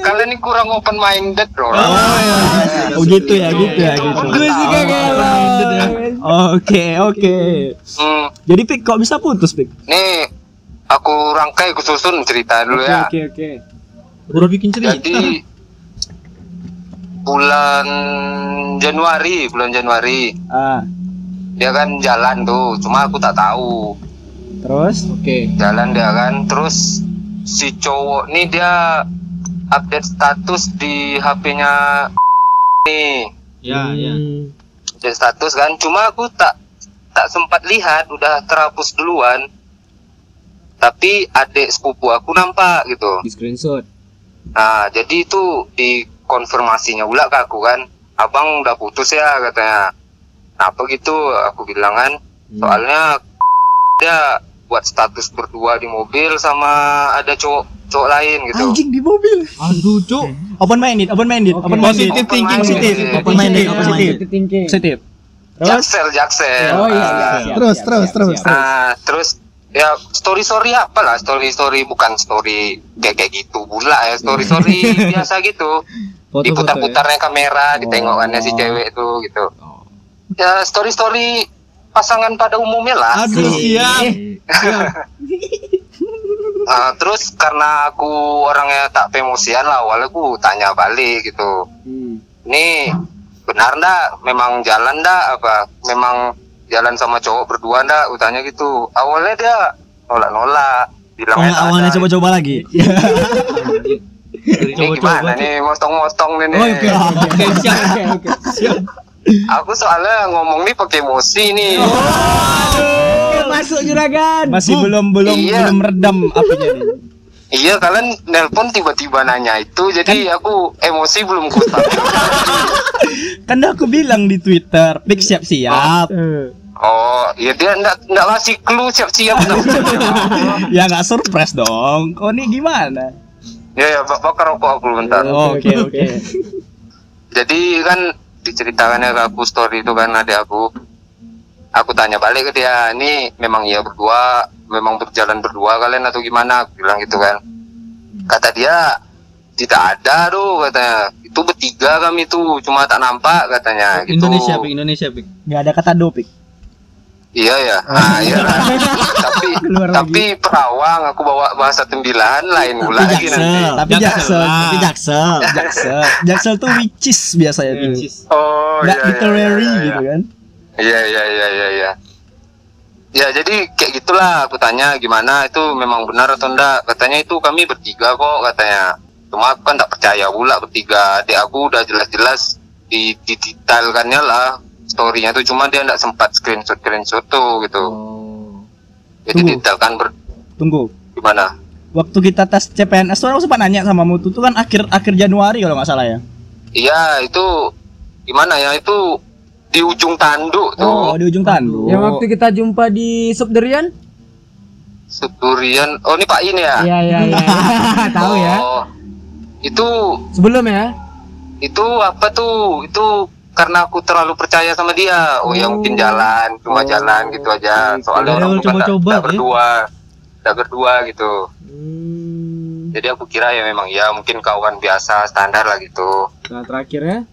kalian ini kurang open minded loh oh gitu ya gitu ya gitu Oke, oke. Hmm. Jadi Pik, kok bisa putus Pik? Nih, aku rangkai, aku susun cerita dulu okay, ya. Oke, oke, oke. Udah bikin cerita. Jadi bulan Januari, bulan Januari. Ah. Dia kan jalan tuh, cuma aku tak tahu. Terus? Oke. Okay. Jalan dia kan, terus si cowok nih dia update status di H P-nya nih. Ya, hmm. ya. Status kan cuma aku tak tak sempat lihat udah terhapus duluan tapi adik sepupu aku nampak gitu di screenshot nah jadi itu di konfirmasinya pula ke aku kan abang udah putus ya katanya nah apa gitu aku bilang kan hmm. soalnya dia buat status berdua di mobil sama ada cowok cowok lain gitu anjing di mobil aduh cowok open minded open minded okay. open minded positive thinking positive open minded positive thinking positive jaksel jaksel oh iya, iya. Siap, terus siap, terus siap, terus siap. Nah, terus ya story story apalah story story bukan story kayak kayak gitu pula ya story story biasa gitu diputar-putarnya kamera oh. ditengokannya si cewek itu gitu ya story story pasangan pada umumnya lah. Aduh, siap. Nah, terus karena aku orangnya tak emosian lah, awalnya aku tanya balik gitu. Hmm. Nih benar ndak? Memang jalan ndak? Apa? Memang jalan sama cowok berdua ndak? Utanya gitu. Awalnya dia nolak-nolak. Bilangnya oh, awalnya ada. Coba-coba lagi. Ini coba-coba gimana coba. Nih? Motong-motong nih. Oh, oke, oke, siap, oke, oke, siap. Aku soalnya ngomong nih pakai emosi nih. Oh, aduh, masuk juragan. Masih Bu, belum belum iya. belum meredam apinya nih. Iya, kalian nelpon tiba-tiba nanya itu. Jadi kan? Aku emosi belum kuat. Kan aku bilang di Twitter, "Pik siap-siap." Oh, oh iya dia enggak enggak ngasih clue siap-siap. Ya enggak surprise dong. Kok nih gimana? Ya ya, bakar rokok aku bentar. Oke, oke. Jadi kan diceritakannya ke aku story itu kan ada aku aku tanya balik ke dia ini memang iya berdua memang berjalan berdua kalian atau gimana aku bilang gitu kan kata dia tidak ada tuh katanya itu bertiga kami tuh cuma tak nampak katanya gitu Indonesia Pik Indonesia Pik nggak ada kata do Pik iya ya ah iya lah tapi keluar tapi lagi. Perawang aku bawa bahasa tembilan lain pula lagi nanti tapi jaksel tapi jaksel jaksel jaksel tuh witches biasanya witches oh nggak iya, literary iya, iya, gitu kan iya iya iya iya iya ya jadi kayak gitulah aku tanya gimana itu memang benar atau enggak katanya itu kami bertiga kok katanya cuma aku kan tak percaya pula bertiga adik aku udah jelas-jelas didetailkannya lah story-nya tuh cuma dia enggak sempat screenshot-screenshot tuh gitu. Oh. Jadi detailkan ber Tunggu. Gimana? Waktu kita tes C P N S tuh aku sempat nanya sama mu tuh kan akhir akhir Januari kalau enggak salah ya. Iya, itu gimana ya? Itu di ujung tanduk tuh. Oh, di ujung tanduk. Yang waktu kita jumpa di Sup Durian? Sup Durian. Oh, ini Pak I ya? Iya, iya, iya. Tahu ya. Itu sebelum ya? Itu apa tuh? Itu karena aku terlalu percaya sama dia. Oh, oh. Ya mungkin jalan, cuma oh. jalan gitu aja. Soalnya orang cuma coba, tak berdua. Tak berdua gitu. Hmm. Jadi aku kira ya memang ya mungkin kawan biasa standar lah gitu. Nah, terakhirnya?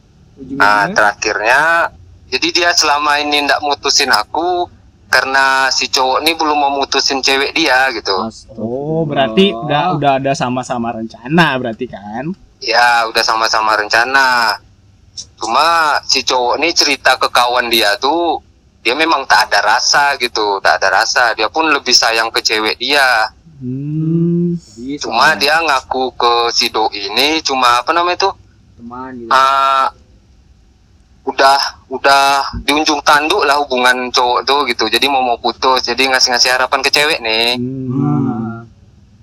Nah, terakhirnya jadi dia selama ini ndak mutusin aku karena si cowok ini belum mau mutusin cewek dia gitu. Oh, berarti udah udah ada sama-sama rencana berarti kan? Ya, udah sama-sama rencana. Cuma si cowok ini cerita ke kawan dia tuh dia memang tak ada rasa gitu, tak ada rasa. Dia pun lebih sayang ke cewek dia. Hmm, cuma dia ngaku ke si doi ini cuma apa namanya tuh? Teman gitu. Uh, udah udah di ujung tanduk lah hubungan cowok tuh gitu, jadi mau mau putus, jadi ngasih ngasih harapan ke cewek nih. hmm.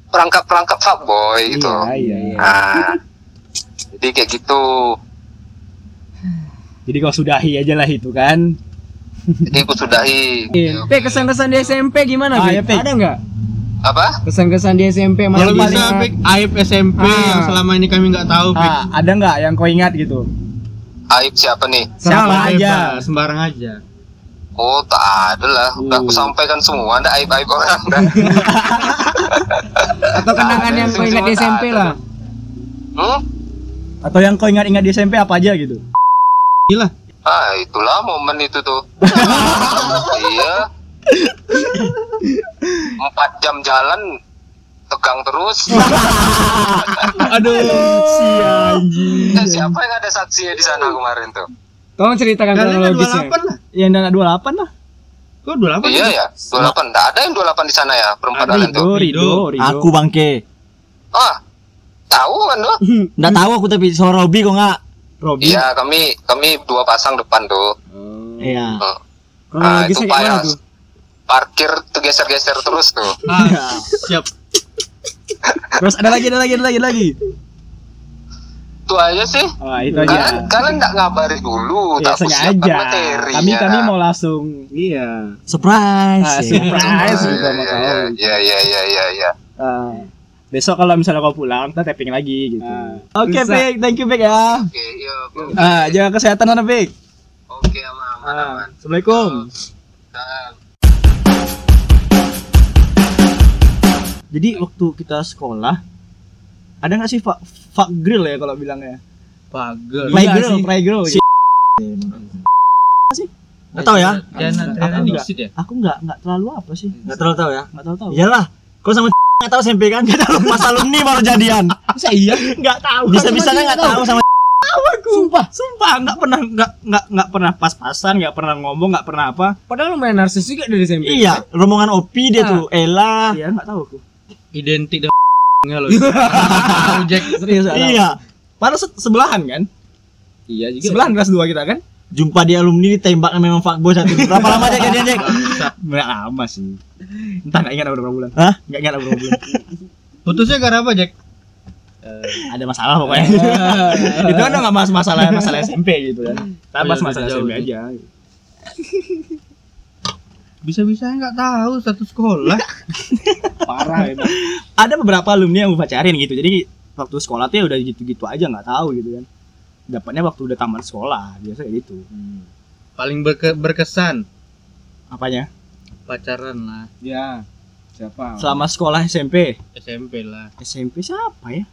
perangkap perangkap fuckboy iya, gitu iya, iya. Nah, jadi kayak gitu, jadi kau sudahi aja lah itu kan. Jadi aku sudahi. Pe, kesan-kesan di S M P gimana? Ah, ya, ada nggak apa kesan-kesan di S M P yang bisa Pek, aib S M P ah. yang selama ini kami nggak tahu Pek. Ah, ada nggak yang kau ingat gitu? Aib siapa nih? Siapa aja, sembarang aja. Oh, tak ada lah. Udah uh. aku sampaikan semua, ada aib-aib orang. Atau kenangan yang kau ingat di S M P lah. Hmm? Atau yang kau ingat-ingat di S M P apa aja gitu? Gila. Ah, itulah momen itu tuh. Iya. Empat jam jalan. Tegang terus. Aduh, si nah, siapa yang ada saksinya di sana kemarin tuh? Tolong ceritakan kronologisnya. Yang dana dua puluh delapan lah. Kok dua puluh delapan? Iya ya, dua puluh delapan. Enggak ada yang dua puluh delapan di sana ya, perempat dalan tuh. Rido, Rido. Aku bangke. Ah. Tahu kan lo? Enggak tahu aku tapi soal Robby kok enggak. Robby. Iya, kami kami dua pasang depan tuh. Hmm. Iya. Hmm. Kronologisnya nah, gimana tuh? Parkir tuh geser-geser terus tuh. Ah, siap. Terus ada lagi, ada lagi, ada lagi, ada lagi. Itu aja sih. Oh, itu aja. Kalian, kalian nggak ngabarin dulu, ya, tak persiapkan materi. Kami, ya, kami nah. mau langsung, iya. Surprise, ah, surprise. Iya, iya, iya, iya, iya. Besok kalau misalnya kau pulang, kita tapping lagi gitu. Uh, Oke, okay, Pik, thank you, Pik ya. Oke, okay, yo. Ah, uh, jaga kesehatan sana, Pik. Oke, okay, aman, aman, uh, aman. Assalamualaikum. Salam. Jadi waktu kita sekolah ada nggak sih fuck fuck girl ya kalau bilangnya? Fuck girl. Play girl, play girl. Si. Apa sih? Nggak tahu ya. Aku nggak nggak terlalu apa sih? Nggak terlalu tahu ya. Nggak tahu tahu. Iyalah. Kau sama nggak tahu S M P kan? Kita pas alumni baru jadian. Masa iya? Nggak tahu. Bisa-bisanya nggak tahu sama. Tahu aku. Sumpah, sumpah nggak pernah nggak nggak nggak pernah pas-pasan, nggak pernah ngomong, nggak pernah apa. Padahal lumayan narsis juga dari S M P. Iya. Rombongan Opi dia tuh. Ella. Iya nggak tahu aku. Identik dengan nya loh. Project serius aja. Iya. Padahal sebelahan kan? Iya juga. Sebelahan kelas dua kita kan? Jumpa di alumni ditembak memang fuckboy satu. Berapa lama aja kalian, Dek? Enggak lama sih. Entar enggak ingat berapa bulan. Hah? Enggak ingat berapa bulan. Putusnya gara apa, Jack? Uh, ada masalah pokoknya. Itu kan enggak masalah masalah S M P gitu kan. Tambah masalah S M P aja. Bisa-bisanya nggak tahu satu sekolah. Parah emang. Ada beberapa alumni yang gue pacarin gitu, jadi waktu sekolah tuh ya udah gitu-gitu aja, nggak tahu gitu kan. Dapatnya waktu udah tamat sekolah biasa kayak gitu. hmm. Paling berke- berkesan apanya? Pacaran lah ya. Siapa selama sekolah? S M P S M P lah. S M P siapa ya?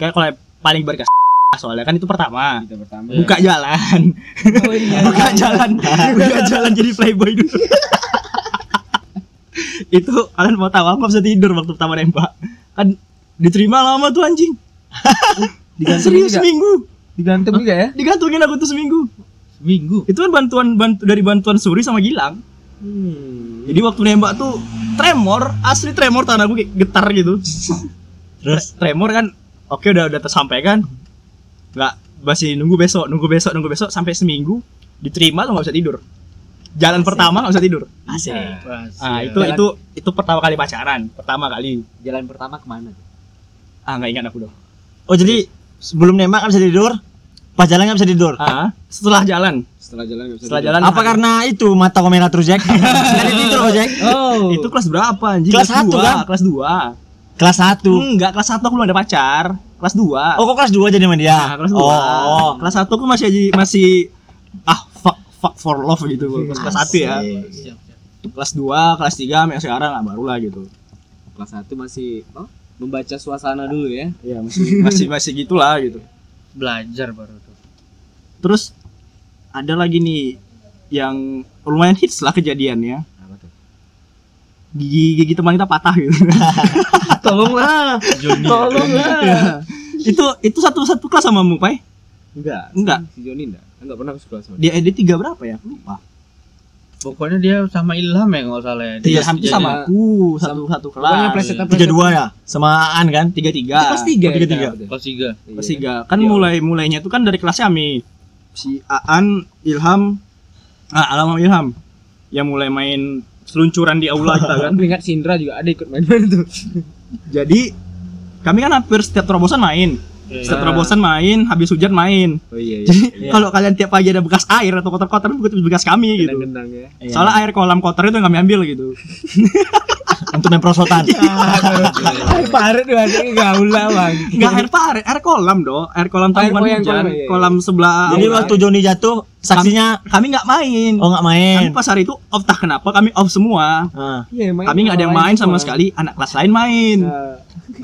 Kayak kalau paling berkesan soalnya kan itu pertama, itu pertama. Buka ya. Jalan oh, iya. buka jalan buka jalan jadi playboy dulu. Itu kalian mau tahu aku bisa tidur waktu pertama nembak kan, diterima lama tuh anjing. Serius seminggu digantung juga ya, digantungin aku tuh seminggu seminggu itu kan bantuan bantu dari bantuan Suri sama Gilang. hmm. Jadi waktu nembak tuh tremor asli, tremor tangan aku kayak getar gitu. Terus tremor kan, oke udah udah tersampaikan. Nggak, masih nunggu besok, nunggu besok, nunggu besok sampai seminggu diterima lo nggak bisa tidur. Jalan Asik. pertama nggak bisa tidur. Asik. Ah itu jalan, itu itu pertama kali pacaran, pertama kali. Jalan pertama kemana? Ah nggak ingat aku dong. Oh jadi sebelum nembak nggak bisa tidur, pas jalan nggak bisa tidur. Ah setelah jalan. Setelah, Setelah jalan enggak bisa. Setelah jalan. Apa karena itu mata komera terus, Jack? Dari tidur, Jack. Oh. Itu kelas berapa anjing? Kelas satu kan? Kelas dua. Kelas satu. Enggak, kelas satu aku belum ada pacar. Kelas dua. Oh, kok kelas dua jadi sama dia? Nah, kelas dua. Oh, kelas satu aku masih masih ah fuck fuck for love gitu. Kelas satu ya. Kelas dua, kelas tiga sampai sekarang lah barulah gitu. Kelas satu masih oh, membaca suasana dulu ya. Iya, masih masih masih gitulah gitu. Belajar baru tuh. Terus ada lagi nih yang lumayan hits lah kejadiannya. Apa tuh? Gigi gigi teman kita patah gitu. Tolonglah. Tolonglah. Ya. Itu itu satu-satu kelas sama Mu, Pai? Enggak. Enggak. Si Joni enggak. Enggak pernah ke kelas sama dia. Dia E D tiga berapa ya? Lupa. Pokoknya dia sama Ilham ya kalau salah ya. Dia hampir sama aku satu-satu kelas. tiga dua ya sama Aan kan? tiga tiga. Kelas tiga. tiga tiga. Kelas tiga. Kan mulai-mulainya itu kan dari kelas kami. Si Aan, Ilham, ah Alam Ilham yang mulai main seluncuran di aula kita kan. Ingat Sindra juga ada ikut main-main tuh. Jadi kami kan hampir setiap terobosan main. Setiap terobosan main, habis hujan main. Oh, iya, iya. Jadi iya. Kalau kalian tiap pagi ada bekas air atau kotor-kotor itu bekas kami gitu. Gendang, ya. Soalnya air kolam kotor itu yang kami ambil gitu. Untuk main prosotan. Air parit tuh ada gaula bang. Enggak air parit, air kolam dong. Air kolam tanggungan hujan, kolam sebelah. Jadi waktu Joni jatuh, saksinya kami enggak main. Oh, enggak main. Kami pas hari itu off tah kenapa? Kami off semua. Iya, main. Kami enggak ada yang main sama sekali, anak kelas lain main.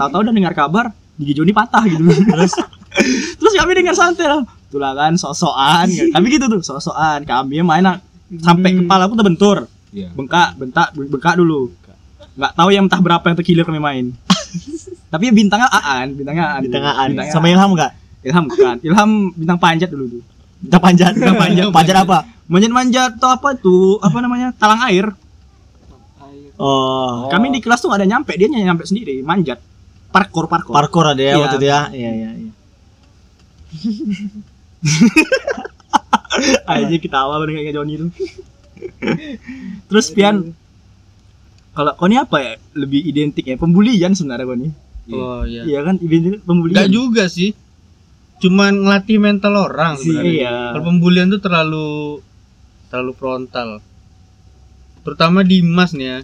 Tahu-tahu udah dengar kabar gigi Joni patah gitu. Terus terus kami dengar santai lah. Itulah kan sok-sokan. Kami gitu tuh, sok-sokan. Kami main sampai kepala pun terbentur. Bengkak, bentak, bengkak dulu. Enggak tahu yang entah berapa yang terkilir kami main. Tapi bintangnya Aan, bintangnya Aan. Bintangnya Aan. Bintangnya sama Ilham enggak? Ilham bukan. Ilham bintang panjat dulu tuh. Bintang panjat, bintang panjat. Panjat apa? Manjat-manjat atau apa tuh? Apa namanya? Talang air. Oh. Kami di kelas tuh enggak ada nyampe, dia nyampe sendiri, manjat. Parkour, parkour. Parkour ada ya, ya waktu dia. Iya, iya, iya. Aja ketawa bareng kayak Johnny tuh. Terus Pian, kalau kau ini apa ya? Lebih identik ya pembulian sebenarnya kau ini. Oh iya. Iya kan identik pembulian. Enggak juga sih. Cuman ngelatih mental orang sebenarnya. Iya. Kalau pembulian tuh terlalu terlalu frontal. Terutama Dimas nih ya.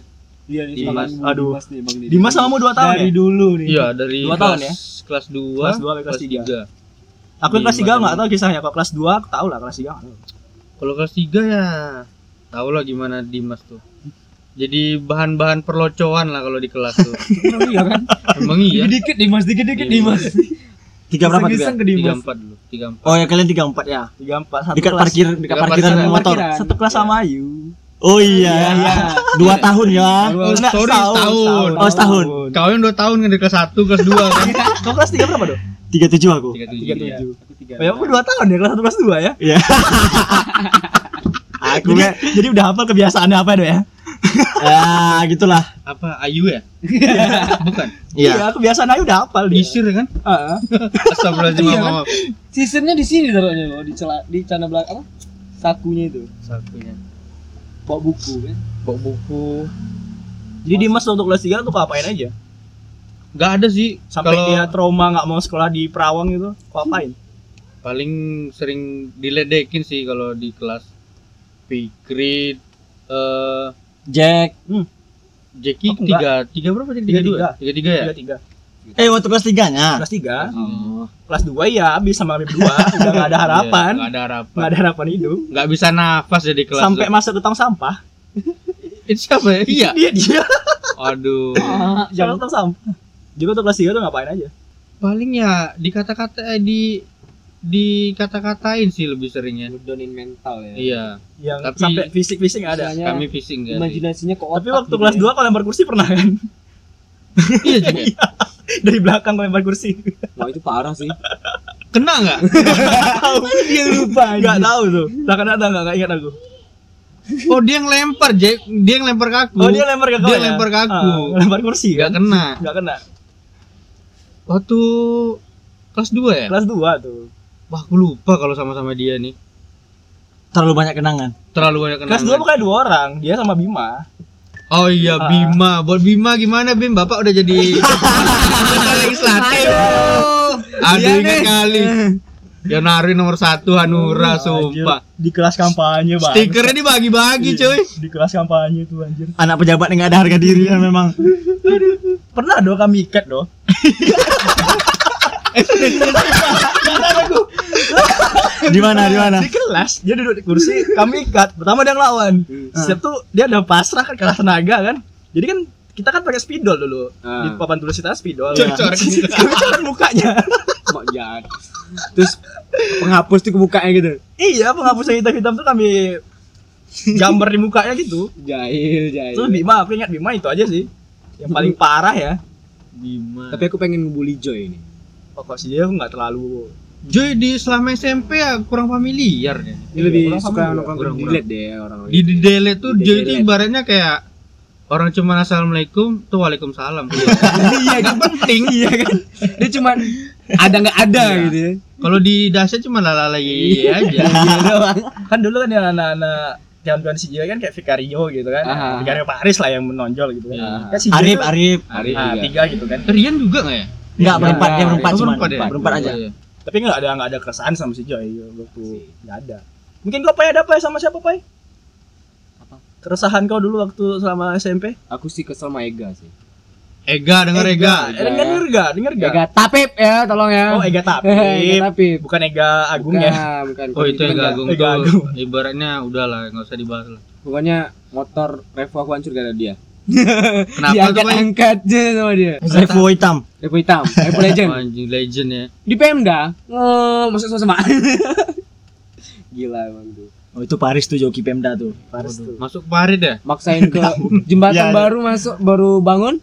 Iya, Dimas. Aduh. Dimas nih Bang Dimas. Dimas sama mau dua tahun dari ya? Dari dulu nih. Iya, dari dua tahun ya. Kelas dua, kelas dua sampai kelas tiga. Aku kelas tiga enggak tahu kisahnya. Kalau kelas dua aku tahu lah, kelas tiga enggak tahu. Kalau kelas tiga ya tahu lah gimana Dimas tuh. Jadi bahan-bahan perlocoan lah kalau di kelas tuh. Emang iya kan? Emang iya. Dikit Dimas, dikit-dikit Dimas. Tiga berapa juga? tiga empat dulu, tiga empat. Oh ya kalian tiga empat ya? tiga empat satu dekat parkir, dekat parkiran motor. Satu kelas sama Ayu. Oh iya. dua tahun ya. Sorry, tahun. Oh, setahun. Kau yang dua tahun kan di kelas satu, kelas dua kan. Kau kelas tiga berapa, Dok? tiga tujuh aku. tiga tujuh. Ya aku dua tahun ya kelas satu kelas dua ya? Iya. Aku jadi udah hafal kebiasaannya apa Dok ya? Ya gitulah. Apa Ayu ya? Bukan. Iya, ya, kebiasaan Ayu udah hafal dia. Sisir kan? Heeh. Astagfirullahalazim, maaf. Sisirnya di sini taruhnya loh, di celah di celana belakang apa? Sakunya itu. Sakunya. Bawa buku kan? Bawa buku. Jadi Dimas untuk kelas tiga tuh ngapain aja? Enggak ada sih. Sampai kalo dia trauma enggak mau sekolah di Perawang gitu, ngapain? Paling sering diledekin sih kalau di kelas. Pikri eh uh, Jack, hmm. Jackie oh, tiga, tiga berapa jadi tiga dua, tiga tiga ya. tiga tiga. Eh waktu kelas tiga nya. Kelas tiga. Oh. Kelas dua ya habis sama kami berdua, udah nggak ada harapan. Nggak ada harapan. Nggak ada harapan hidup. Nggak bisa nafas jadi kelas. Sampai masuk ke tong sampah. Itu siapa ya? Iya. Dia dia. Aduh. Ah, jangan tong sampah. Jadi waktu kelas tiga tuh ngapain aja? Paling ya dikata-kata di dikata-katain sih lebih seringnya. Donin mental ya. Iya. Yang tapi sampai fisik-fisik enggak ada. Kami fisik enggak. Imajinasinya kok. Tapi waktu kelas dua ya. Kalau lempar kursi pernah kan? Iya juga. Dari belakang kalau lempar kursi. Wah, itu parah sih. Kena enggak? Dia lupa. Enggak tahu tuh. Tak kena enggak enggak ingat aku. Oh, dia yang lempar, Jack. Dia yang lempar ke aku. Oh, dia lempar ke aku. Dia ya? Lempar ke aku. Uh, lempar kursi enggak kan? Kena. Enggak kena. Waktu kelas dua ya? Kelas dua tuh. Wah, aku lupa kalau sama-sama dia nih. Terlalu banyak kenangan. Terlalu banyak kenangan. Kelas dua bukan dua orang, dia sama Bima. Oh iya, uh. Bima. Buat Bima gimana, Bim? Bapak udah jadi legislatif. Aduh, ingat kali. Ya nari nomor satu Hanura, sumpah. Di kelas kampanye banget. Stikernya dibagi-bagi cuy. Di kelas kampanye tuh anjir. Anak pejabat yang gak ada harga dirinya memang. Pernah dong kami ikat dong. Di mana? Di mana? Di kelas. Dia duduk di kursi, kami ikat. Pertama dia ngelawan. Siap tuh dia udah pasrah kan, kalah tenaga kan. Jadi kan kita kan pakai spidol dulu. Di papan tulis kita spidol. Kami coret mukanya. Terus penghapus tuh ke mukanya gitu. Iya, penghapus yang hitam-hitam tuh kami gambar di mukanya gitu. Jahil, jahil. Terus Bima, aku ingat Bima itu aja sih yang paling parah ya. Bima. Tapi aku pengen ngebully Joy ini. Oh, kok sih dia enggak terlalu. Joy di selama S M P ya kurang familiar ya. Dia lebih suka nongkrong di delete deh orang-orang. Di delete tuh Joy itu ibaratnya kayak orang cuma assalamualaikum tuh waalaikumsalam. Iya, enggak penting iya kan. Dia cuma ada enggak ada iya. Gitu. Kalau di dasar cuma lalalai aja. Kan dulu kan yang anak-anak jalan-jalan si Joy kan kayak Vicario gitu kan. Aha. Vicario Paris lah yang menonjol gitu kan. Kan si Joy Arif, Arif, Arif. Nah, tiga gitu kan. Rian juga enggak ya? Enggak, berempat yang berempat cuma. Berempat aja. Tapi enggak ada enggak ada keresahan sama si Joy waktu. Enggak ada. Mungkin gua Pai ada Pai sama siapa Pai? Keresahan kau dulu waktu selama S M P? Aku sih kesel sama Ega sih. Ega denger Ega. Ega denger Ega, denger Ega. Ega Tapip ya, tolong ya. Oh, Ega Tapip. Ega Tapip. Bukan Ega Agung bukan, ya. Bukan. Oh, itu Ega Agung. Ega Agung. Ibaratnya udahlah, enggak usah dibahas lah. Pokoknya motor Revo aku hancur gara-gara dia. Kenapa tuh? Angkat aja sama dia. Revo hitam. Revo hitam. Revo legend. Anjing legend ya. Di Pemda. Oh, masuk sama-sama. Gila emang tuh. Oh itu Paris tuh joki Pemda tuh. Paris tuh. Masuk Paris deh. Maksain ke jembatan ya, baru masuk baru bangun.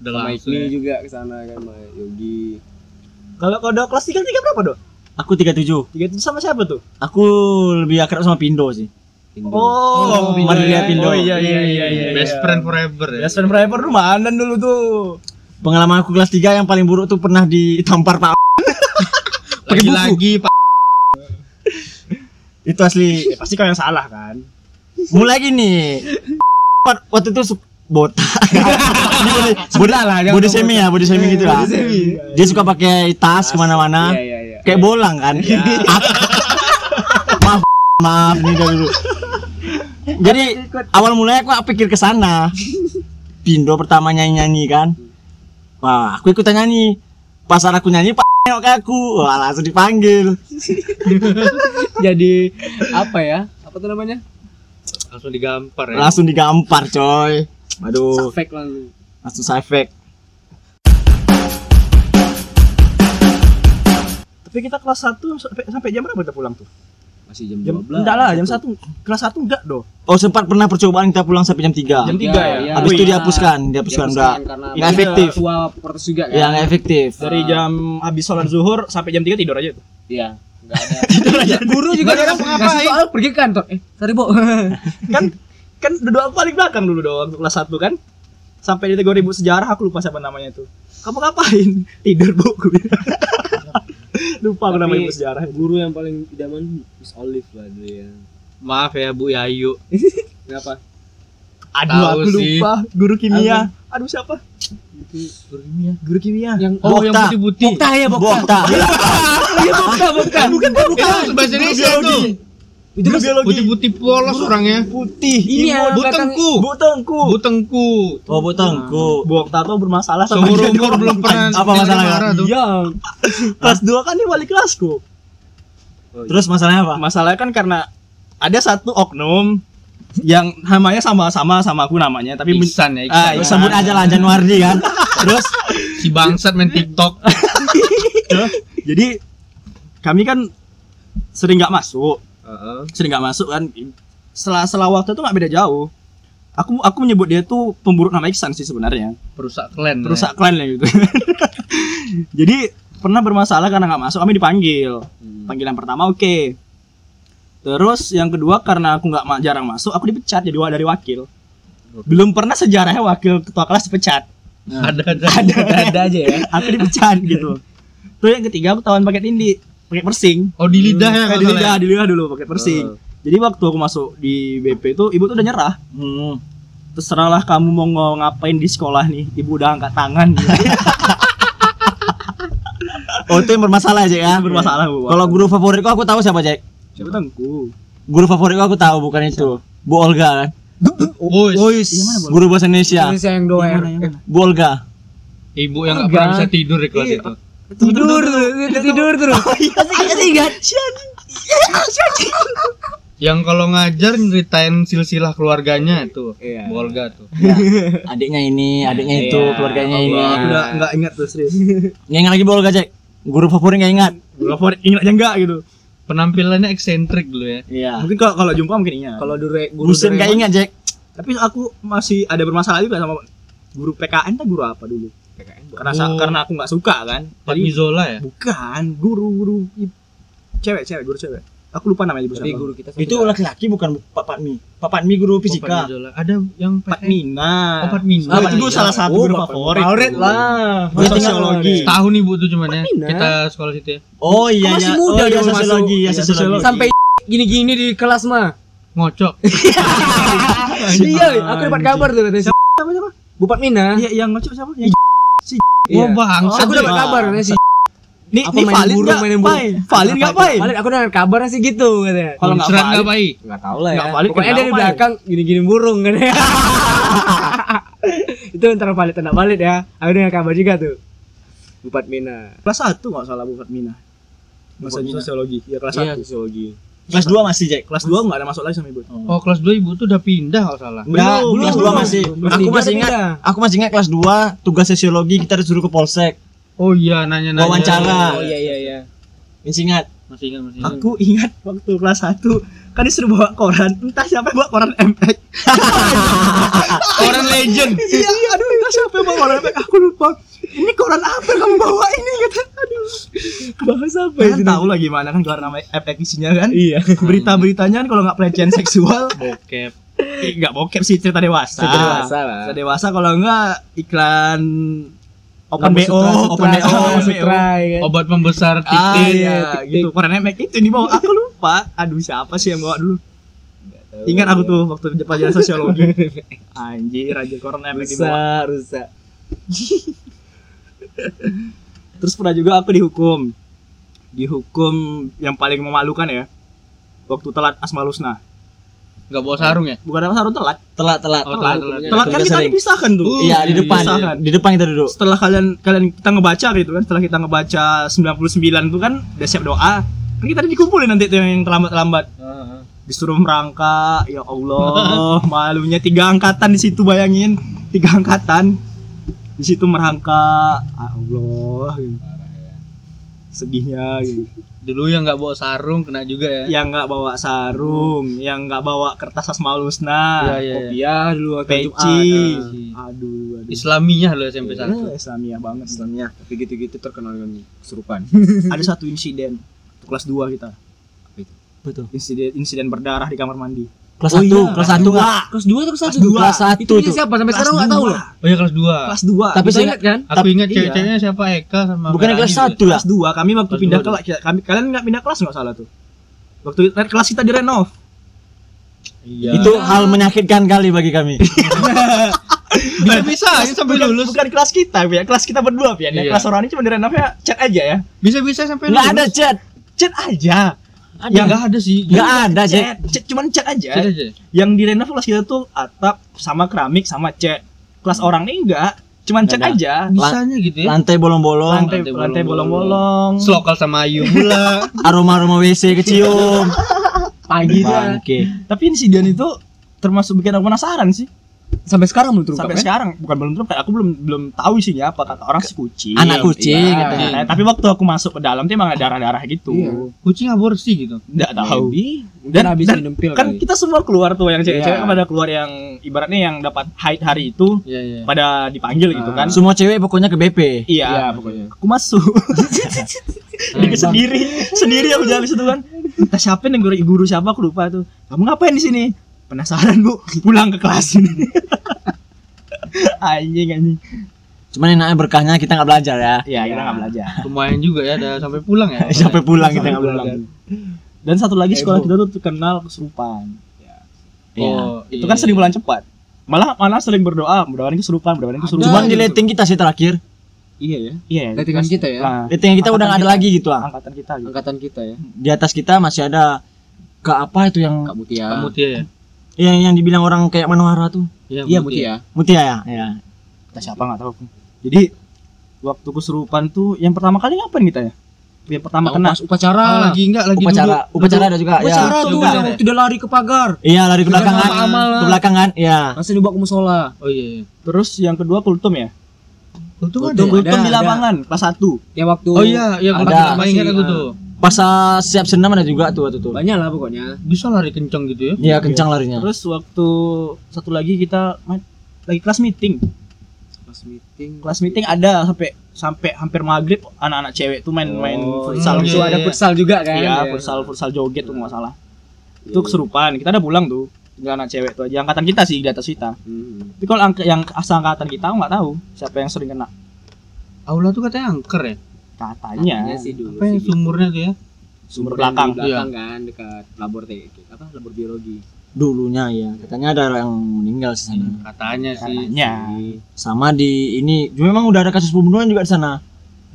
Udah langsung. Ini ya. Juga ke sana kan sama Yogi. Kalau kode kelas tiga tiga berapa, Dok? Aku tiga puluh tujuh. tiga puluh tujuh sama siapa tuh? Aku lebih akrab sama Pindo sih. Pindo. Oh, oh Maria Pindo. Oh iya iya iya iya. Best friend forever ya. Best friend forever tuh mana dulu tuh. Pengalaman aku kelas tiga yang paling buruk tuh pernah ditampar Pak. Lagi-lagi Pak. Itu asli ya, pasti kau yang salah kan. Mulai gini. Waktu itu botak. Bodak lah, body semi ya, body semi gitu lah. Dia suka pakai tas kemana mana ya, ya, ya. Kayak bolang kan. Ya. maaf, maaf nih dulu. Jadi awal mulanya aku pikir ke sana. Pindo pertama nyanyi-nyanyi kan. Wah, aku ikutan nyanyi. Pas aku nyanyi nengok aku, wah langsung dipanggil. Jadi apa ya? Apa tuh namanya? Langsung digampar ya. Langsung digampar, coy. Aduh. Safek langsung. Langsung safek. Tapi kita kelas satu sampai, sampai jam berapa kita pulang tuh? Masih jam dua belas. Enggak lah, jam satu. Kelas satu enggak doh. Oh, sempat pernah percobaan kita pulang sampai jam tiga. Jam tiga ya. ya. Habis itu dihapuskan, dihapuskan enggak. Enggak efektif. Wah, protes juga kan. Ya, enggak efektif. Dari jam habis sholat zuhur sampai jam tiga tidur aja tuh. Iya. Enggak ada. Tidur aja. Guru juga enggak ngapain. Soal pergi kantor. Eh, sorry, Bo. kan kan duduk aku paling belakang dulu doang waktu kelas satu kan. Sampai ditegur ibu sejarah, aku lupa siapa namanya itu. Kamu ngapain? Tidur, Bu. Lupa aku nama ibu sejarah. Guru yang paling idaman Miss Olive lah dulu ya. Maaf ya Bu Yayu. Kenapa? Aduh aku lupa sih. Guru kimia. Aduh siapa? Guru kimia. Guru kimia. Yang oh, oh yang putih-putih. Bokta ya Bokta. Iya Bokta Bokta. Bukan bukan. Bahasa Indonesia tuh. Itu putih-putih polos orangnya. Putih. Ini butengku. Butengku. Butengku. Oh butengku. Bokta tuh bermasalah sama umur umur belum pernah. Apa masalahnya? Iya. Kelas dua kan dia wali kelasku. Terus masalahnya apa? Masalahnya kan karena ada satu oknum yang namanya sama-sama sama aku namanya tapi Iksan ya Iksan. Ah, ya. Sebut aja lah Januardi kan. Terus si bangsat main TikTok. Jadi kami kan sering enggak masuk. Uh-huh. Sering enggak masuk kan. Setelah setelah waktu itu enggak beda jauh. Aku aku menyebut dia tuh pemburuk nama Iksan sih sebenarnya. Perusak klan. Perusak ya. Klan lah gitu. Jadi pernah bermasalah karena enggak masuk kami dipanggil. Hmm. Panggilan pertama oke. Okay. Terus yang kedua karena aku nggak jarang masuk, aku dipecat jadi dari wakil. Belum pernah sejarahnya wakil ketua kelas dipecat. Nah, ada, ada, ada, ada, ada aja ya. Aku dipecat gitu. Terus yang ketiga aku ketahuan pakai tindi, pakai persing. Oh di lidah ya? Di lidah, di lidah dulu pakai persing. Oh. Jadi waktu aku masuk di B P itu ibu tuh udah nyerah. Hmm. Terserahlah kamu mau ngapain di sekolah nih, ibu udah angkat tangan. Gitu. Oh itu yang bermasalah Jack ya? Bermasalah Bu. Kalau guru favoritku aku tahu siapa Jack? Siapa tangku? Guru favoritku aku tahu bukan itu. Bu Olga kan? Oh, guru bahasa Indonesia. Indonesia yang doang. Bu Olga. Ibu yang nggak pernah bisa tidur di kelas itu. Tidur tuh, tidur terus. Kasih kasih. Yang kalau ngajar nyeritain silsilah keluarganya tuh, iya. Bu Olga tuh. Ya. Adiknya ini, adiknya itu, iya. Keluarganya oh, ini. Enggak enggak ingat tuh serius. Enggak ingat lagi Bu Olga, Cek. Guru favorit enggak ingat. Guru favorit ingatnya enggak gitu. Penampilannya eksentrik dulu ya. Iya. Mungkin kalau kalau jumpa mungkin ingat. Kalau dure guru dosen enggak ingat, Cek. Tapi aku masih ada bermasalah juga sama guru P K N tuh guru apa dulu? P K N. Karena oh. karena aku enggak suka kan. Pak Izola ya? Bukan, guru-guru cewek-cewek, guru cewek. Aku lupa namanya ibu guru kita. Itu laki-laki bukan Pak Patmi. Pak Patmi guru fisika. Oh, ada yang Pak Mina. Oh, Pak Mina. Ah, itu salah satu oh, guru favorit. Favorit lah. Guru sosiologi. Setahun ibu tuh cuman ya. Kita sekolah situ ya. Oh iya ya. Masih muda ya sosiologi, ya sosiologi. Sampai gini-gini di kelas mah ngocok. Iya, aku dapat kabar tuh katanya. Siapa siapa? Bu Pak Mina. Iya, yang ngocok siapa? Si. Wah, bangsat. Aku dapat kabar katanya si. Nih, ini valid enggak? Valid enggak, Pak? Valid, aku dengar kabarnya sih gitu katanya. Kalau enggak valid enggak, Pak I? Enggak tahu lah ya. Pokoknya dari belakang gini-gini burung kan. Itu antara valid dan enggak valid ya. Aku dengar kabar juga tuh. Bupat Mina. Kelas satu enggak salah Bupat Mina. Masa sosiologi. Iya, kelas satu sosiologi. Kelas dua masih, Jack. Kelas dua enggak ada masuk lagi sama ibu. Oh, kelas dua ibu tuh udah pindah kalau salah. Enggak, kelas dua masih. Aku masih ingat. Aku masih ingat kelas dua tugas sosiologi kita disuruh ke polsek. Oh iya, nanya-nanya wawancara. Oh iya iya iya. Masih ingat? Masih ingat, masih ingat. Aku ingat waktu kelas satu kan disuruh bawa koran. Entah siapa yang bawa koran M X. Koran legend. Iya, aduh, entah siapa yang bawa koran M X. Aku lupa. Ini koran apa yang kamu bawa ini gitu. Aduh. Bahasa apa ya? Kan tahu lah gimana kan koran M X isinya kan? Iya. Berita-beritanya kan kalau enggak pelecehan seksual, bokep. Enggak bokep sih, cerita dewasa. Cerita dewasa lah. Cerita dewasa kalau enggak iklan Open B O, Open B O, obat pembesar titik, ah, ya, gitu. Karena Mac itu dibawa, aku lupa. Aduh siapa sih yang bawa dulu? Ingat aku tuh waktu pelajaran sosiologi. Anjir, aja Corona Mac dibawa. Rusak, rusak. Terus pernah juga aku dihukum, dihukum yang paling memalukan ya. Waktu telat Asmaul Husna. Enggak bawa sarung ya? Bukan bawa sarung, telat. Telat, telat. Oh, telat, telat. Telat kan kita dipisahkan tuh. Uh, iya, di depan. Dipisahkan. Di depan kita duduk. Setelah kalian kalian kita ngebaca gitu kan, setelah kita ngebaca sembilan puluh sembilan itu kan udah siap doa. Kan kita dikumpulin nanti tuh yang terlambat-terlambat. Uh-huh. Disuruh merangkak, ya Allah, malunya tiga angkatan di situ bayangin, tiga angkatan di situ merangkak. Ah, Allah. Gitu. Sedihnya gitu. Dulu yang enggak bawa sarung kena juga ya. Yang enggak bawa sarung, hmm. yang enggak bawa kertas Asmaul Husna, ya, ya, kopiah ya. Dulu peci. Nah. Aduh, aduh. Islamiah dulu S M P satu. Ya, Islamiah banget, Islamiah. Tapi gitu-gitu terkenal dengan kesurupan. Ada satu insiden waktu kelas dua kita. Apa itu? Betul. Insiden insiden berdarah di kamar mandi. Kelas satu, oh iya, kelas satu enggak? Kelas dua atau kelas satu? Kelas satu itu. Itu siapa sampai sekarang enggak tahu loh. Oh iya kelas dua. Kelas dua. Tapi saya ingat kan? Aku ingat cewek-ceweknya siapa Eka sama Merani. Bukan kelas satu lah. Kelas dua. Kami waktu pindah kelas kami kalian enggak pindah kelas enggak salah tuh. Waktu kelas kita direnov. Iya. Itu hal menyakitkan kali bagi kami. Bisa-bisa aja sampai lulus. Bukan kelas kita, ya. Kelas kita berdua, ya. Kelas Merani cuma direnovnya chat aja ya. Bisa-bisa sampai lulus. Enggak ada chat. Chat aja. Ada. Ya enggak ada sih. Enggak ada, Cek. Cek cuman cek aja. Cek aja. Yang direnov kelas kita tuh atap sama keramik sama cek. Kelas hmm. orang nih enggak, cuman cek aja. Bisanya gitu ya. Lantai bolong-bolong, lantai, lantai bolong-bolong. Selokal sama Ayu pula. Aroma-aroma W C kecium. Pagi dah. Tapi insiden itu termasuk bikin aku penasaran sih. Sampai sekarang belum terungkap. Sampai ya? Sekarang bukan belum terungkap, aku belum belum tahu isinya apa kata orang si kucing. Anak kucing iya, katanya. Iya. Tapi waktu aku masuk ke dalam tuh emang ada darah-darah gitu. Iya. Kucing aborsi gitu. Enggak tahu. Dan habis dinempil. Kan kita semua keluar tuh yang cewek-cewek iya. pada keluar yang ibaratnya yang dapat haid hari itu iya, iya. pada dipanggil ah. gitu kan. Semua cewek pokoknya ke B P. Iya, iya pokoknya. Aku masuk. Dikit sendiri, sendiri aku jalan situ kan. Entah siapa yang guru guru siapa aku lupa tuh. Kamu ngapain di sini? Penasaran bu, pulang ke kelas ini. Anjing anjing. Cuman enaknya berkahnya kita nggak belajar ya. Iya kita nggak belajar. Lumayan juga ya, ada sampai pulang ya. Sampai pulang kita nggak belajar. Dan satu lagi sekolah kita tuh terkenal kesurupan. Oh, itu kan sering bulan cepat. Malah malah sering berdoa, berdoain kesurupan, berdoain kesurupan. Cuman di rating kita sih terakhir. Iya ya. Iya. Lettingan kita ya. Nah, lettingan kita udah gak ada kita, lagi gitu lah. Angkatan kita. Gitu. Angkatan kita ya. Di atas kita masih ada Kak apa itu yang Kak Mutia. Kak Mutia ya. Iya yang, yang dibilang orang kayak Manohara tuh. Iya ya, Mutia. Mutia ya. Iya. Kita siapa nggak tahu. Jadi waktu kesurupan tuh yang pertama kali ngapain kita ya? Yang pertama nah, kena upacara ah, lagi enggak lagi upacara dulu. Upacara ada juga upacara ya. Tuh yang waktu dia lari ke pagar. Iya lari ke belakangan. Ke belakangan ya. Langsung dibawa ke musola. Oh iya. Terus yang kedua kultum ya. Kultum, kultum, kultum, kultum ada, di lapangan ada. Pas satu. Ya waktu oh iya yang ada mainan aku tuh. Pas siap senam ada juga tuh waktu itu. Banyak lah pokoknya. Bisa lari kencang gitu ya. Iya kencang ya. Larinya. Terus waktu satu lagi kita main, lagi kelas meeting. Kelas meeting. Kelas meeting ada sampai sampai hampir maghrib anak-anak cewek tuh main-main oh, futsal itu iya, ada iya. Futsal juga kan iya, iya. Futsal futsal joget tuh nggak salah iya, itu kesurupan kita ada pulang tuh tinggal anak cewek tuh aja angkatan kita sih di atas kita hmm. Tapi kalau angk- yang asal angkatan kita nggak tahu siapa yang sering kena aula tuh katanya angker ya katanya, katanya sih dulu apa sih gitu. Sumurnya tuh ya sumber, sumber belakang belakang iya. Kan dekat labor te apa labor biologi dulunya ya katanya ada yang meninggal sih sana katanya, katanya sih sama di ini memang udah ada kasus pembunuhan juga di sana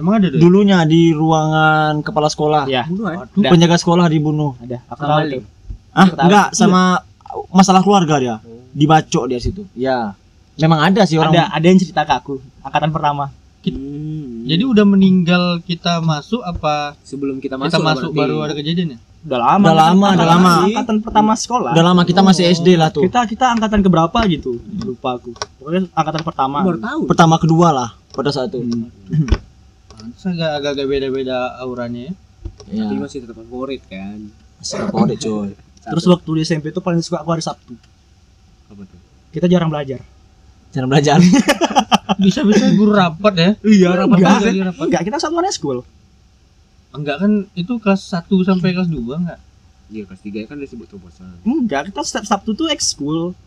emang ada deh? Dulunya di ruangan kepala sekolah ya. Penjaga sekolah dibunuh ada aku tahu tuh ah enggak sama masalah keluarga dia dibacok dia situ ya memang ada sih orang ada ada yang cerita ke aku angkatan pertama kita, hmm. Jadi udah meninggal kita masuk apa sebelum kita masuk, kita masuk baru ada kejadiannya udah lama udah lama udah lama angkatan pertama sekolah udah lama kita oh. Masih S D lah tuh kita kita angkatan keberapa gitu hmm. Lupa aku pokoknya angkatan pertama pertama kedua lah pada saat itu hmm. Agak-agak beda-beda auranya ya. Tapi masih tetap favorit kan masih favorit coy terus waktu di S M P itu paling suka aku hari Sabtu apa tuh kita jarang belajar jarang belajar bisa-bisa guru rapat ya iya rapat enggak, rapat enggak kita satuannya school enggak kan itu kelas satu sampai kelas dua enggak? Iya kelas tiga kan udah sibuk terobosan. Enggak, kita setiap Sabtu tuh ekskul.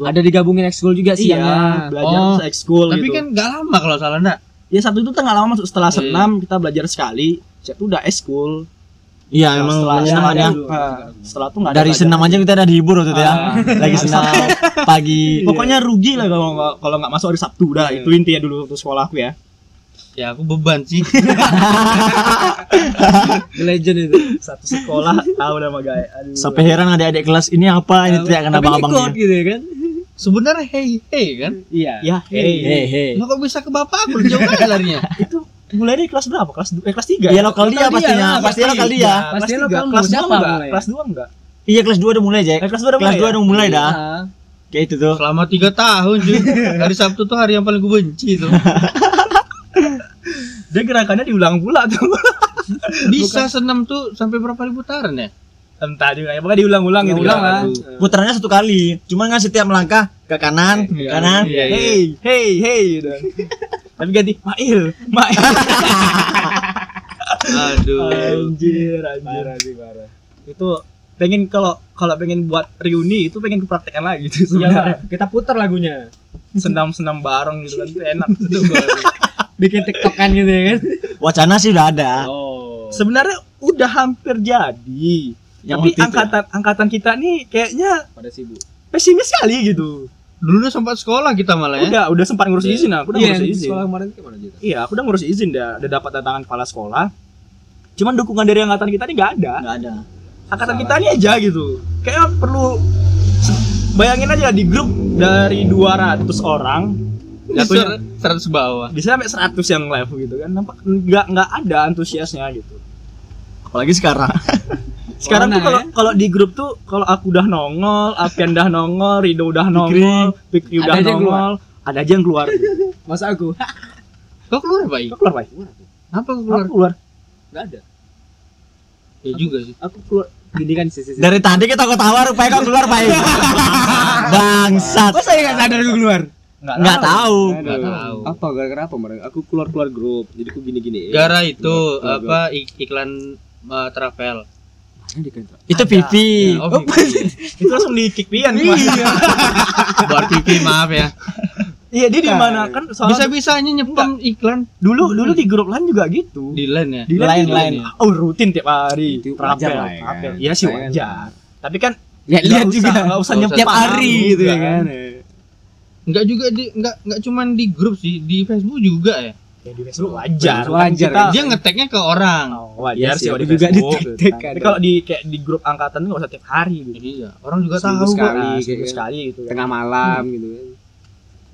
Ada digabungin ekskul juga sih iya, ya. Belajar oh, ekskul gitu. Tapi kan enggak lama kalau salah enggak? Ya Sabtu itu tengah lama masuk setelah senam e. Kita belajar sekali. Setelah itu udah ekskul. Iya emang setelah ya, senam ada. Setelah itu enggak ada. Dari senam aja kita udah dihibur waktu itu ya. Lagi senam pagi. Pokoknya rugi lah kalau kalau enggak masuk hari Sabtu udah. E. Itu intinya dulu waktu sekolahku ya. Ya aku beban sih. Legend itu satu sekolah tahu nama gaya. Aduh. Sampai heran adik-adik kelas ini apa ini teriak kena abang-abangnya. Gitu ya kan. Sebenarnya hey hey kan? Iya. Ya hey hey. hey. Nah, kok bisa ke bapak aku jauh banget larinya. Itu mulai dari kelas berapa? Kelas dua eh, kelas tiga. Iya lokal dia pastinya. Pasti lokal dia. Pasti lokal kelas dua enggak? Kelas dua enggak? Iya kelas dua udah mulai, Jack. Kelas dua udah mulai dah. Kayak itu tuh. Selama tiga tahun cuy. Hari Sabtu tuh hari yang paling gue benci tuh. Dia gerakannya diulang pula tuh. Bisa bukan. Senam tuh sampai berapa ribu putaran ya? Entah juga ya, pokoknya diulang-ulang gitu. Ulang lah. Putarannya satu kali. Cuman ngasih tiap melangkah ke kanan, ke kanan. Iya, iya, hey, iya. hey, hey, gitu. Tapi ganti Mail, Mail. Aduh, anjir, anjir, anjir parah. Itu pengen kalau kalau pengen buat reuni itu pengen kepraktekan lagi gitu sebenarnya. Ya, kita putar lagunya. Senam-senam bareng gitu kan enak gitu. Bikin TikTokan gitu ya kan. Wacana sih udah ada. Oh. Sebenarnya udah hampir jadi. Yang tapi angkatan ya? Angkatan kita nih kayaknya pada sibuk. Pesimis sekali gitu. Dulu udah sempat sekolah kita malah ya. Udah, udah sempat ngurus yeah. izin aku udah yeah, ngurus izin. Sekolah kemarin gimana gitu? Iya, aku udah ngurus izin dah, udah dapat tantangan kepala sekolah. Cuman dukungan dari angkatan kita nih enggak ada. Enggak ada. Angkatan kita nih aja gitu. Kayaknya perlu bayangin aja di grup dari dua ratus orang jatuhnya seratus bawah bisa sampai seratus yang live gitu kan nampak nggak nggak ada antusiasnya gitu apalagi sekarang sekarang tuh kalau ya? Kalau di grup tuh kalau aku udah nongol Alpian udah nongol Rido udah nongol Pikri udah ada nongol ada aja yang keluar gitu. Masa aku kau keluar Pak I kau keluar Pak I apa kau keluar aku keluar nggak ada ya aku, juga sih aku keluar gini kan sih sih dari tadi kita ketawa rupanya kau keluar Pak I bangsat kok saya nggak sadar aku keluar Nggak, nggak tahu. tahu. Nggak tahu. Apa gara-gara apa mereka? Aku keluar-keluar grup. Jadi aku gini-gini. Gara itu keluar, apa keluar. iklan uh, travel. Itu pipi. Ya, oh, itu langsung di-kick pian. Iya. Buat pipi maaf ya. Iya, dia di mana kan bisa-bisanya nyepam iklan. Dulu dulu di grup lain juga gitu. Di lain ya. Di lain-lain. Ya. Oh, rutin tiap hari. Itu travel. Iya sih wajar. Tapi kan lihat-lihat juga enggak usah nyepam tiap hari gitu ya kan. Enggak juga di enggak enggak cuman di grup sih, di Facebook juga ya. ya di Facebook wajar, wajar kan, dia ngeteknya ke orang, oh, wajar sih, sih di juga di-tag kan. Tapi kalau di kayak di grup angkatan itu nggak usah tiap hari gitu, iya. Orang juga seminggu tahu sekali, kok, seminggu sekali gitu, kan. Tengah malam hmm. gitu kan.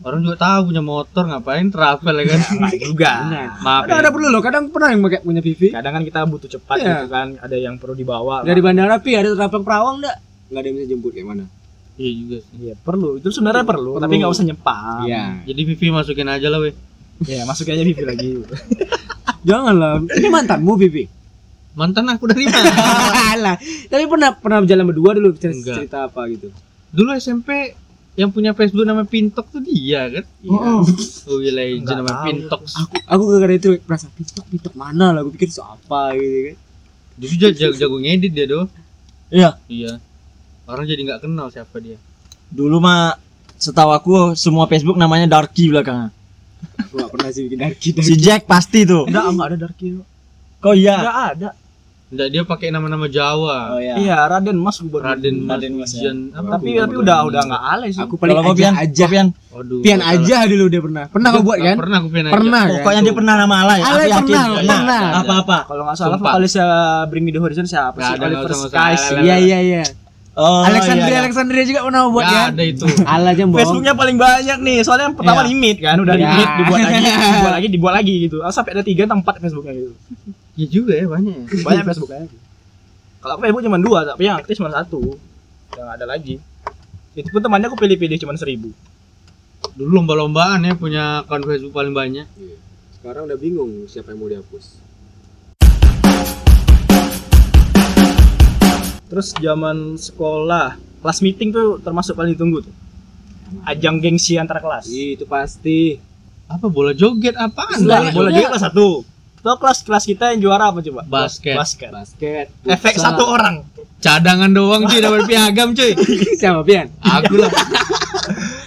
Orang juga tahu punya motor ngapain travel ya kan? Nggak juga. Maaf. Ada, ada perlu loh. Kadang pernah yang pakai punya P V. Kadang kan kita butuh cepat yeah. gitu kan. Ada yang perlu dibawa. Dari bandara pi ada travel perawang nggak? Nggak ada yang bisa jemput kayak mana? Iya juga. Iya perlu. Itu sebenarnya perlu, perlu. Tapi nggak usah nyempam. Iya. Jadi P V masukin aja lah weh. Iya masukin aja P V lagi. Jangan lah. Ini mantanmu P V. Mantan aku dari mana? Alah. Tapi pernah pernah berjalan berdua dulu cerita, cerita apa gitu? Dulu S M P. Yang punya Facebook nama Pintok tuh dia kan? Oh, oh legend nama Pintok. Aku aku gara-gara itu merasa Pintok Pintok mana lah? Aku pikir itu apa gitu kan? Dia tuh jago jago ngedit dia doh. Iya. Iya. Orang jadi nggak kenal siapa dia. Dulu mah setahu aku semua Facebook namanya Darky belakangnya. Aku nggak pernah sih bikin Darky. Darky. Si Jack pasti tuh. Enggak, nggak ada Darky. Kok iya? Enggak ada. Enggak, dia pakai nama-nama Jawa. Oh, iya. Iya, Raden Mas gua baru. Raden Raden Mas. Ya. Apa, tapi tapi udah udah enggak alay sih. Aku paling aja pian aja. Pian. Aduh, pian aja dulu dia pernah. Pernah kau buat kan? Pernah aku pian aja. Pernah. Pokoknya dia pernah nama alay. Alay pernah. Pernah. Apa-apa? Kalau enggak salah vokalis Bring Me The Horizon siapa sih? Oliver Skies. Iya iya iya. Oh, Alexandria, iya, iya. Alexandria juga pernah buat ya, kan? Ada itu. Alah, Facebooknya paling banyak nih. Soalnya yang pertama ya. Limit kan, udah ya. Limit dibuat lagi, dibuat lagi, dibuat lagi gitu. Oh, sampai ada tiga atau empat Facebooknya gitu. Iya juga ya, banyak. Banyak Facebooknya. Kalau aku Facebook cuma dua, tapi yang aktif cuma satu. Yang ada lagi. Itu pun temannya aku pilih-pilih cuma seribu. Dulu lomba-lombaan ya punya akun Facebook paling banyak. Sekarang udah bingung siapa yang mau dihapus. Terus zaman sekolah, kelas meeting tuh termasuk paling ditunggu tuh. Ajang gengsi antar kelas. Ih, itu pasti. Apa bola joget apaan? Bola, bola joget kelas satu. Tuh kelas-kelas kita yang juara apa coba? Basket. Basket. Basket. Efek Busa. Satu orang. Cadangan doang cuy, dapat piagam cuy. Siapa pian? Aku lah.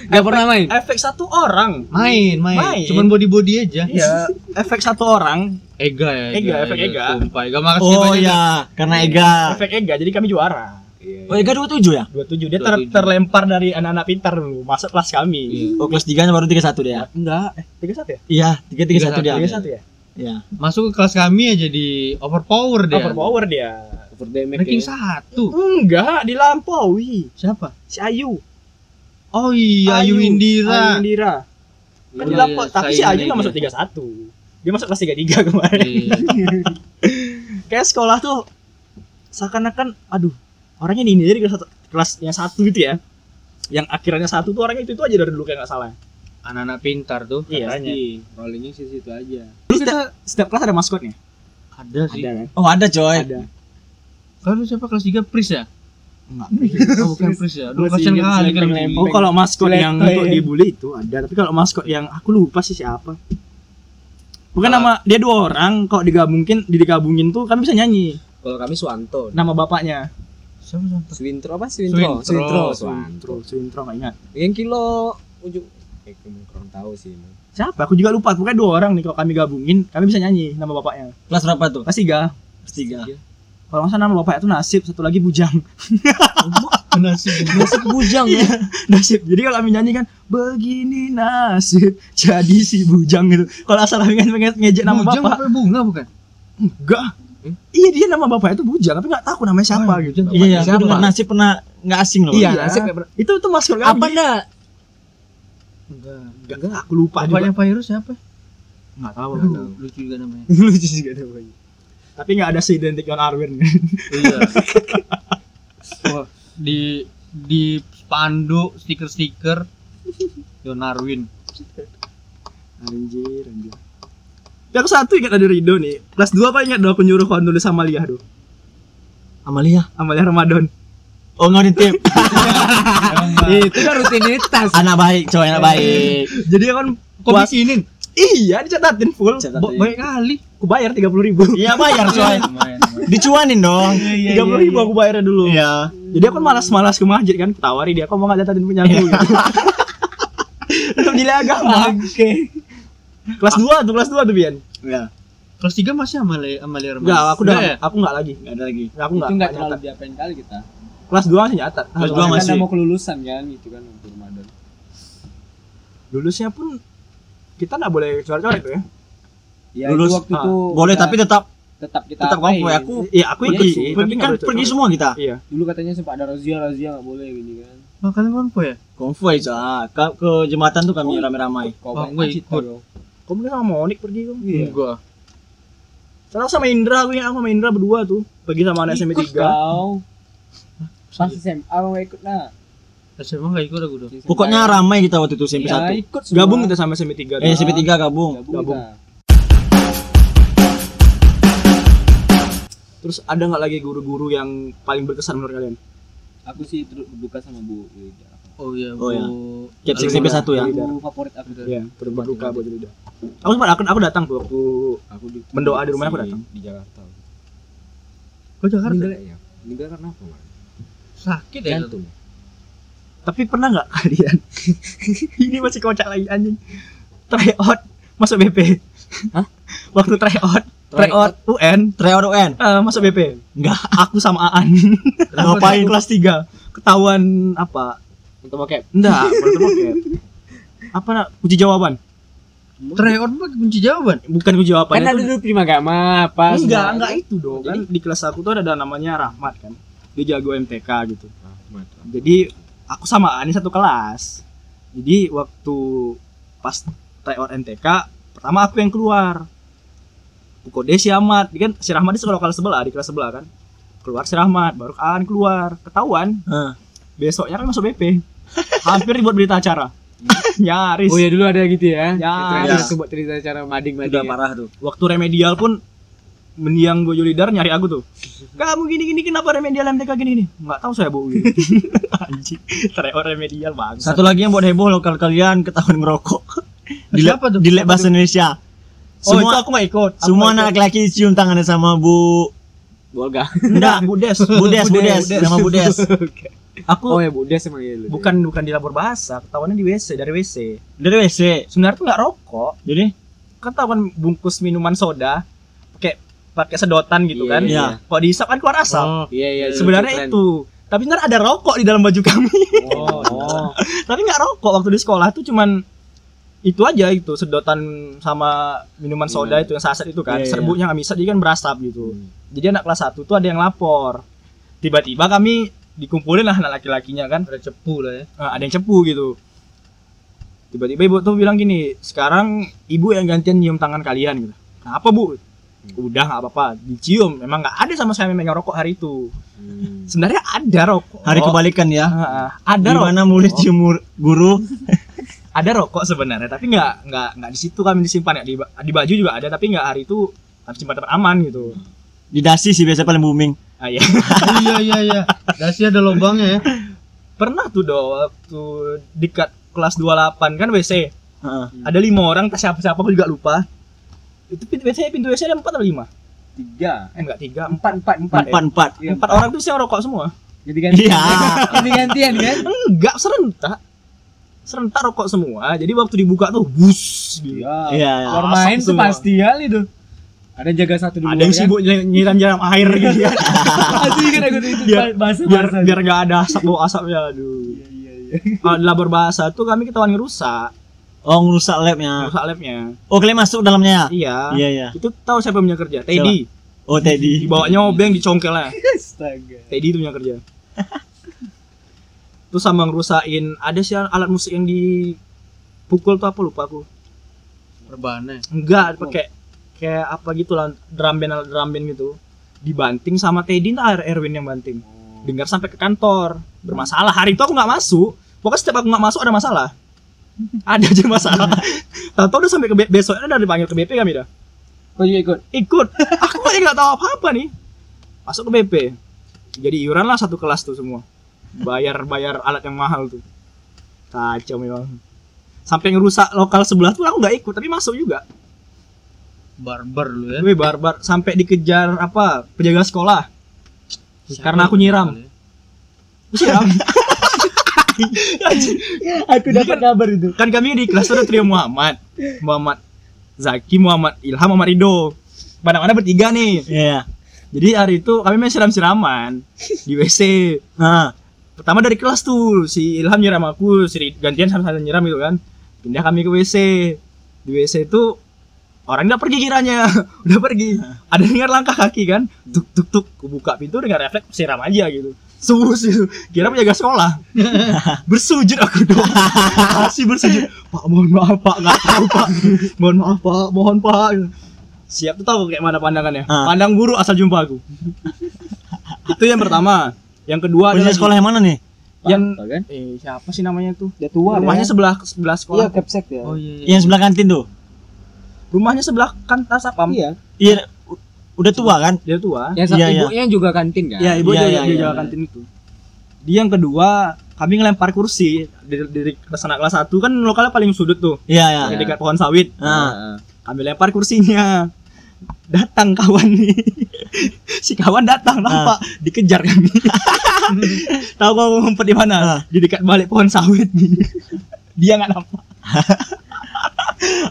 Gak efek, pernah main. Efek satu orang. Main, main. main. Cuman body-body aja. Iya. Efek satu orang. Ega ya. Ega, Ega efek Ega. Sumpah, Ega makasih banyak. Oh iya, karena Ega. Efek Ega, jadi kami juara. Iya, iya. Oh Ega dua puluh tujuh ya? dua puluh tujuh Dia ter- terlempar dari anak-anak pintar dulu, masuk kelas kami. Iya. Oh kelas tiga baru tiga puluh satu dia. Enggak, eh tiga puluh satu ya? Iya, tiga tiga satu dia. tiga puluh satu ya? Iya. Masuk ke kelas kami aja di overpower dia. Overpower dia. Over damage. Ranking satu. Enggak, dilampaui. Siapa? Si Ayu. Oh iya, Ayu Indira. Ayu Indira. Kan iya, iya, tapi si Ayu enggak masuk tiga puluh satu. Dia masuk kelas tiga puluh tiga kemarin. Iya. Kayak sekolah tuh seakan-akan aduh, orangnya ini dari kelas satu, kelasnya satu gitu ya. Yang akhirannya satu tuh orangnya itu-itu aja dari dulu kayak enggak salah. Anak-anak pintar tuh katanya. Iya, rollingnya sih situ aja. Terus kita setiap kelas ada maskotnya? Ada sih. Ada, kan? Oh, ada coy. Ada. Kalau siapa kelas tiga Paris ya? Enggak. Oh, bukan Pris ya. Dua kasihan kali kan. Oh, kalau maskot yang untuk dibully itu ada, tapi kalau maskot yang aku lupa sih siapa. Bukan uh, nama dia dua orang, kalau digabungin, digabungin tuh kami bisa nyanyi. Kalau kami Suwanto. Nama bapaknya. Siapa Suwanto? Swintro apa Swintro? Swintro, Swintro, Swintro enggak ingat. Yang kilo ujuk. Eh, kurang tahu sih. Siapa? Aku juga lupa. Pokoknya dua orang nih kalau kami gabungin, kami bisa nyanyi nama bapaknya. Kelas berapa tuh? Kelas tiga. Kelas tiga. Kalau masa nama bapaknya itu Nasib, satu lagi Bujang. Nasib, Nasib Bujang ya. Nasib. Jadi kalau kami nyanyi kan begini nasib jadi si Bujang gitu. Kalau asal kami ngejek nama bapak. Bujang apa bunga bukan? Enggak. Hmm? Iya dia nama bapaknya itu Bujang tapi enggak tahu namanya siapa oh, gitu. Iya, aku dengar Nasib pernah enggak asing loh. Iya, Nasib pernah. Itu itu maskot kami. Apa enggak? Enggak, enggak aku lupa. Bapaknya Virus siapa? Enggak tahu. Lucu juga namanya. Lucu juga namanya. Tapi nggak ada si identik John Arwin. Iya. Oh, di di pandu stiker-stiker John Arwin. Anjir, anjir. Yang satu ingat ada Rido nih. Kelas dua apa ingat doa penyuruh kau nulis Amaliah tuh. Amaliah, Amaliah Ramadan. Oh, nggak ditip. Itu kan rutinitas. Anak baik, cowok anak baik. Jadi kan kau bikinin. Iya, dicatatin full. Bo- baik kali. Aku bayar tiga puluh ribu. Iya, bayar coy. Dicuanin dong. tiga puluh ribu aku bayarnya dulu. Iya. Jadi aku malas-malas ke masjid kan, tawari dia, "Kok mau enggak dicatatin punya aku?" Untuk nilai agama. Oke. Kelas dua tuh, kelas dua tuh Bian. Iya. Kelas tiga masih amali amali remaja. Enggak, aku udah aku enggak lagi. Enggak ada lagi. Aku enggak. Itu enggak terlalu diapain kali kita. Kelas dua masih nyata. Kelas dua masih. Karena mau kelulusan kan gitu kan untuk Ramadan. Lulusnya pun kita enggak boleh coret-coret tuh ya. Ya, lulus itu waktu itu boleh tapi tetap tetap kita tetap kamu ya. Aku ya aku ikut ya, pergi kan pergi itu. Semua kita iya. Dulu katanya sempat ada razia razia nggak boleh gini kan. Oh, kalian konvoy ya konvoy aja ke, ke jembatan tuh kami ramai-ramai konvoy ikut kamu kan sama Monik pergi kamu yeah. Enggak salah sama Indra aku yang aku sama Indra berdua tuh pergi sama anak S M A tiga kau pas S M A aku ikut nah S M A nggak ikut aku tuh pokoknya ramai kita waktu itu S M P satu gabung kita sama S M A tiga eh S M A tiga gabung gabung terus ada nggak lagi guru-guru yang paling berkesan menurut kalian? Aku sih terus berduka sama Bu Ega. Oh iya. Bu... Oh iya. Capsik sampai satu ya. Bu favorit aku tuh. Iya, berduka buat Ega. Aku sempat aku datang tuh aku aku di mendoa di rumahnya aku datang di Jakarta. Kok Jakarta? Meninggal ya. Meninggal karena apa, Mas? Sakit ya itu. Tapi pernah nggak kalian? Ini masih kocak lagi anjing. Tryout masuk B P. Hah? Waktu tryout tryout U N, tryout U N. Uh, masuk B P. Enggak, aku sama Aan. Ngapain kelas tiga? Ketahuan apa? Untuk bokep. Enggak, untuk bokep. Apa nak kunci jawaban? Tryout pakai kunci jawaban? Bukan kunci jawaban. Kan ada dulu prima agama apa? Enggak, enggak itu dong. Kan di kelas aku tuh ada namanya Rahmat kan. Dia jago M T K gitu. Rahmat. Jadi aku sama Aan satu kelas. Jadi waktu pas tryout M T K, pertama aku yang keluar. Kode si Ahmad, dia kan si Rahmat itu kalau kelas sebelah, di kelas sebelah kan. Keluar si Rahmat, baru Aan keluar, ketahuan. Huh. Besoknya kan masuk B P. Hampir dibuat berita acara. Nyaris. Oh ya dulu ada gitu ya. Nyaris buat berita acara mading-mading. Udah ya. Parah tuh. Waktu remedial pun mendiang gue Julidar nyari aku tuh. Kamu gini-gini kenapa remedial M T K gini-gini? Enggak tahu saya, Bu. Anjing, tryout remedial bang. Satu lagi yang buat heboh lokal kalian ketahuan ngerokok. Di siapa tuh? Di bahasa Indonesia. Oh, semua itu aku enggak ikut. Aku semua ikut. Anak laki-laki cium tangannya sama Bu Bu Olga. Enggak, Bu Jas, Bu Jas, Bu Jas, sama Bu Jas. Okay. Aku Oh ya Bu Jas emang ya. Bukan bukan di labor bahasa, ketahuannya di W C, dari W C. Dari W C. Sebenarnya tuh enggak rokok. Jadi ketahuan bungkus minuman soda pakai pakai sedotan gitu yeah, kan. Yeah. Kok dihisap kan keluar asap. Oh, iya iya. Sebenarnya itu. Tapi enggak ada rokok di dalam baju kami. Oh, oh. Tapi enggak rokok waktu di sekolah tuh cuman itu aja itu sedotan sama minuman soda yeah. Itu yang saset itu kan yeah, serbuknya nggak yeah. Bisa jadi kan berasap gitu mm. Jadi anak kelas satu tuh ada yang lapor tiba-tiba kami dikumpulin lah anak laki-lakinya kan ada cepu lah ya nah, ada yang cepu gitu tiba-tiba ibu tuh bilang gini sekarang ibu yang gantian nyium tangan kalian gitu nah, apa bu mm. Udah nggak apa-apa dicium memang nggak ada sama saya memegang rokok hari itu mm. Sebenarnya ada rokok hari kebalikan ya nah, ada rokok dimana mulut cium guru ada rokok sebenarnya tapi nggak nggak nggak di situ kami disimpan ya di, di baju juga ada tapi nggak hari itu kami simpan tempat aman gitu di dasi sih biasanya paling booming ah, iya. Oh, iya iya iya dasi ada lubangnya ya pernah tuh do waktu dekat kelas dua puluh delapan kan W C uh-huh. Ada lima orang tak siapa siapa aku juga lupa itu pintu W C pintu W C ada empat atau lima tiga eh nggak tiga empat empat empat empat eh. empat ya, empat orang tuh sih rokok semua jadi gantian jadi ya. Gantian kan nggak serentak serentak rokok semua. Jadi waktu dibuka tuh bus gitu. Iya. Ya, ya. Main tuh pasti hal itu. Ada jaga satu dua. Ada yang sibuk ya? Nyiram-nyiram air gitu ya. Pasti kan aku itu biar bahasa biar, bahasa biar enggak ada asap bau asapnya aduh. Iya iya iya. Kalau di labor bahasa tuh kami ketahuan ngerusak. Oh, ngerusak labnya. Ngerusak labnya. Oh, kalian masuk dalamnya. Iya. Iya iya. Itu tahu siapa punya kerja? Teddy. Siapa? Oh, Teddy. Dibawanya obeng dicongkelnya. Astaga. Teddy itu punya kerja. Terus sama ngerusain ada sih alat musik yang dipukul tuh apa lupa aku rebana enggak pakai kayak apa gitu lah drum band alat drum band gitu dibanting sama Teddy entah Erwin yang banting dengar sampai ke kantor bermasalah hari itu aku nggak masuk pokoknya setiap aku nggak masuk ada masalah ada aja masalah tahu-tahu udah sampai ke be- besoknya udah dipanggil ke B P kami dah kau juga ikut ikut aku aja nggak tahu apa apa nih masuk ke B P jadi iuran lah satu kelas tuh semua bayar-bayar alat yang mahal tuh kacau memang sampai ngerusak lokal sebelah tuh aku nggak ikut tapi masuk juga barbar lu ya wih barbar sampai dikejar apa penjaga sekolah siapa karena aku nyiram siram aku dapat kabar itu kan kami di kelas ada trio Muhammad Muhammad Zaki Muhammad Ilham Muhammad Rido mana-mana bertiga nih yeah. Jadi hari itu kami main siram-siraman di W C nah pertama dari kelas tuh si Ilham nyiram aku si gantian sama-sama nyiram gitu kan pindah kami ke W C di W C itu orang udah pergi kiranya, udah pergi. Ada dengar langkah kaki kan, tuk tuk tuk. Kubuka pintu dengan refleks siram aja gitu. Sebus itu, kira penjaga sekolah. Bersujud aku doang, masih bersujud. Pak mohon maaf Pak, nggak tahu Pak. Mohon maaf Pak, mohon Pak. Siap tuh tahu kayak mana pandangannya? Ah. Pandang guru asal jumpa aku. Itu yang pertama. Yang kedua ada sekolah yang mana nih? Yang kan? eh, siapa sih namanya tuh? Dia tua. Rumahnya ya? sebelah sebelah sekolah. Iya, Kepsek ya. Oh, iya, iya. Yang sebelah kantin tuh. Rumahnya sebelah kantin Sapam. Iya. Iya, udah tua kan? Dia tua. Yang satu ya, ibunya ya. juga kantin kan? Iya, ibunya ya, juga, ya, juga, ya, juga ya. kantin itu. Dia yang kedua, kami ngelempar kursi dari, dari anak kelas satu kan lokalnya paling sudut tuh. Iya, iya. Ya. Dekat pohon sawit. Nah, kami lempar kursinya. Datang kawan nih. Si kawan datang nampak uh. dikejar kami. Tahu gak ngumpet di mana? Uh. Di dekat balik pohon sawit nih. Dia enggak nampak.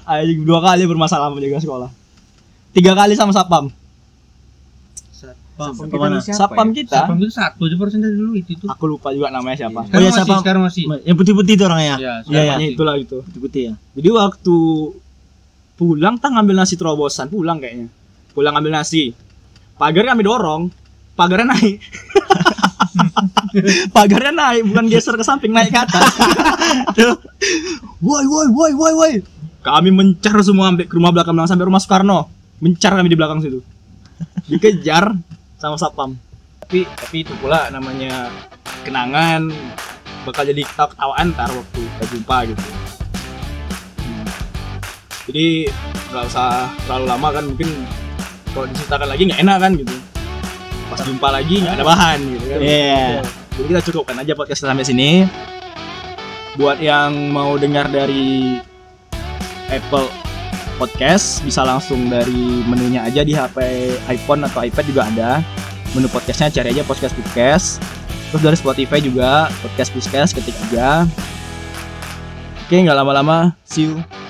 Anjing, dua kali bermasalah menjaga sekolah. Tiga kali sama Sapam. Sapam, Sapam kita mana? Sapam ya? kita. Sapam itu satu aja persen dari dulu itu tuh. Aku lupa juga namanya siapa. Sekarang oh ya Sapam. Sekarang masih. Yang putih-putih itu orangnya. Iya, ya, ya, ya, itulah itu. Putih-putih ya. Jadi waktu pulang tak ngambil nasi terobosan, pulang kayaknya. Pulang ambil nasi. Pagar kami dorong, pagarnya naik. Pagarnya naik, bukan geser ke samping, naik ke atas. Woi woi woi woi woi. Kami mencar semua sampai ke rumah belakang, sampai rumah Soekarno. Mencar kami di belakang situ. Dikejar sama Satpam. Tapi tapi itu pula namanya kenangan, bakal jadi ketawaan ntar waktu kita jumpa gitu. Jadi enggak usah terlalu lama kan, mungkin kalau diceritakan lagi nggak enak kan gitu. Pas jumpa lagi nggak ada bahan gitu kan. Yeah. Jadi kita cukupkan aja podcast sampai sini. Buat yang mau dengar dari Apple Podcast bisa langsung dari menunya aja di H P iPhone atau iPad juga ada. Menu podcastnya cari aja podcast podcast. Terus dari Spotify juga podcast podcast ketik aja. Oke, nggak lama-lama, see you.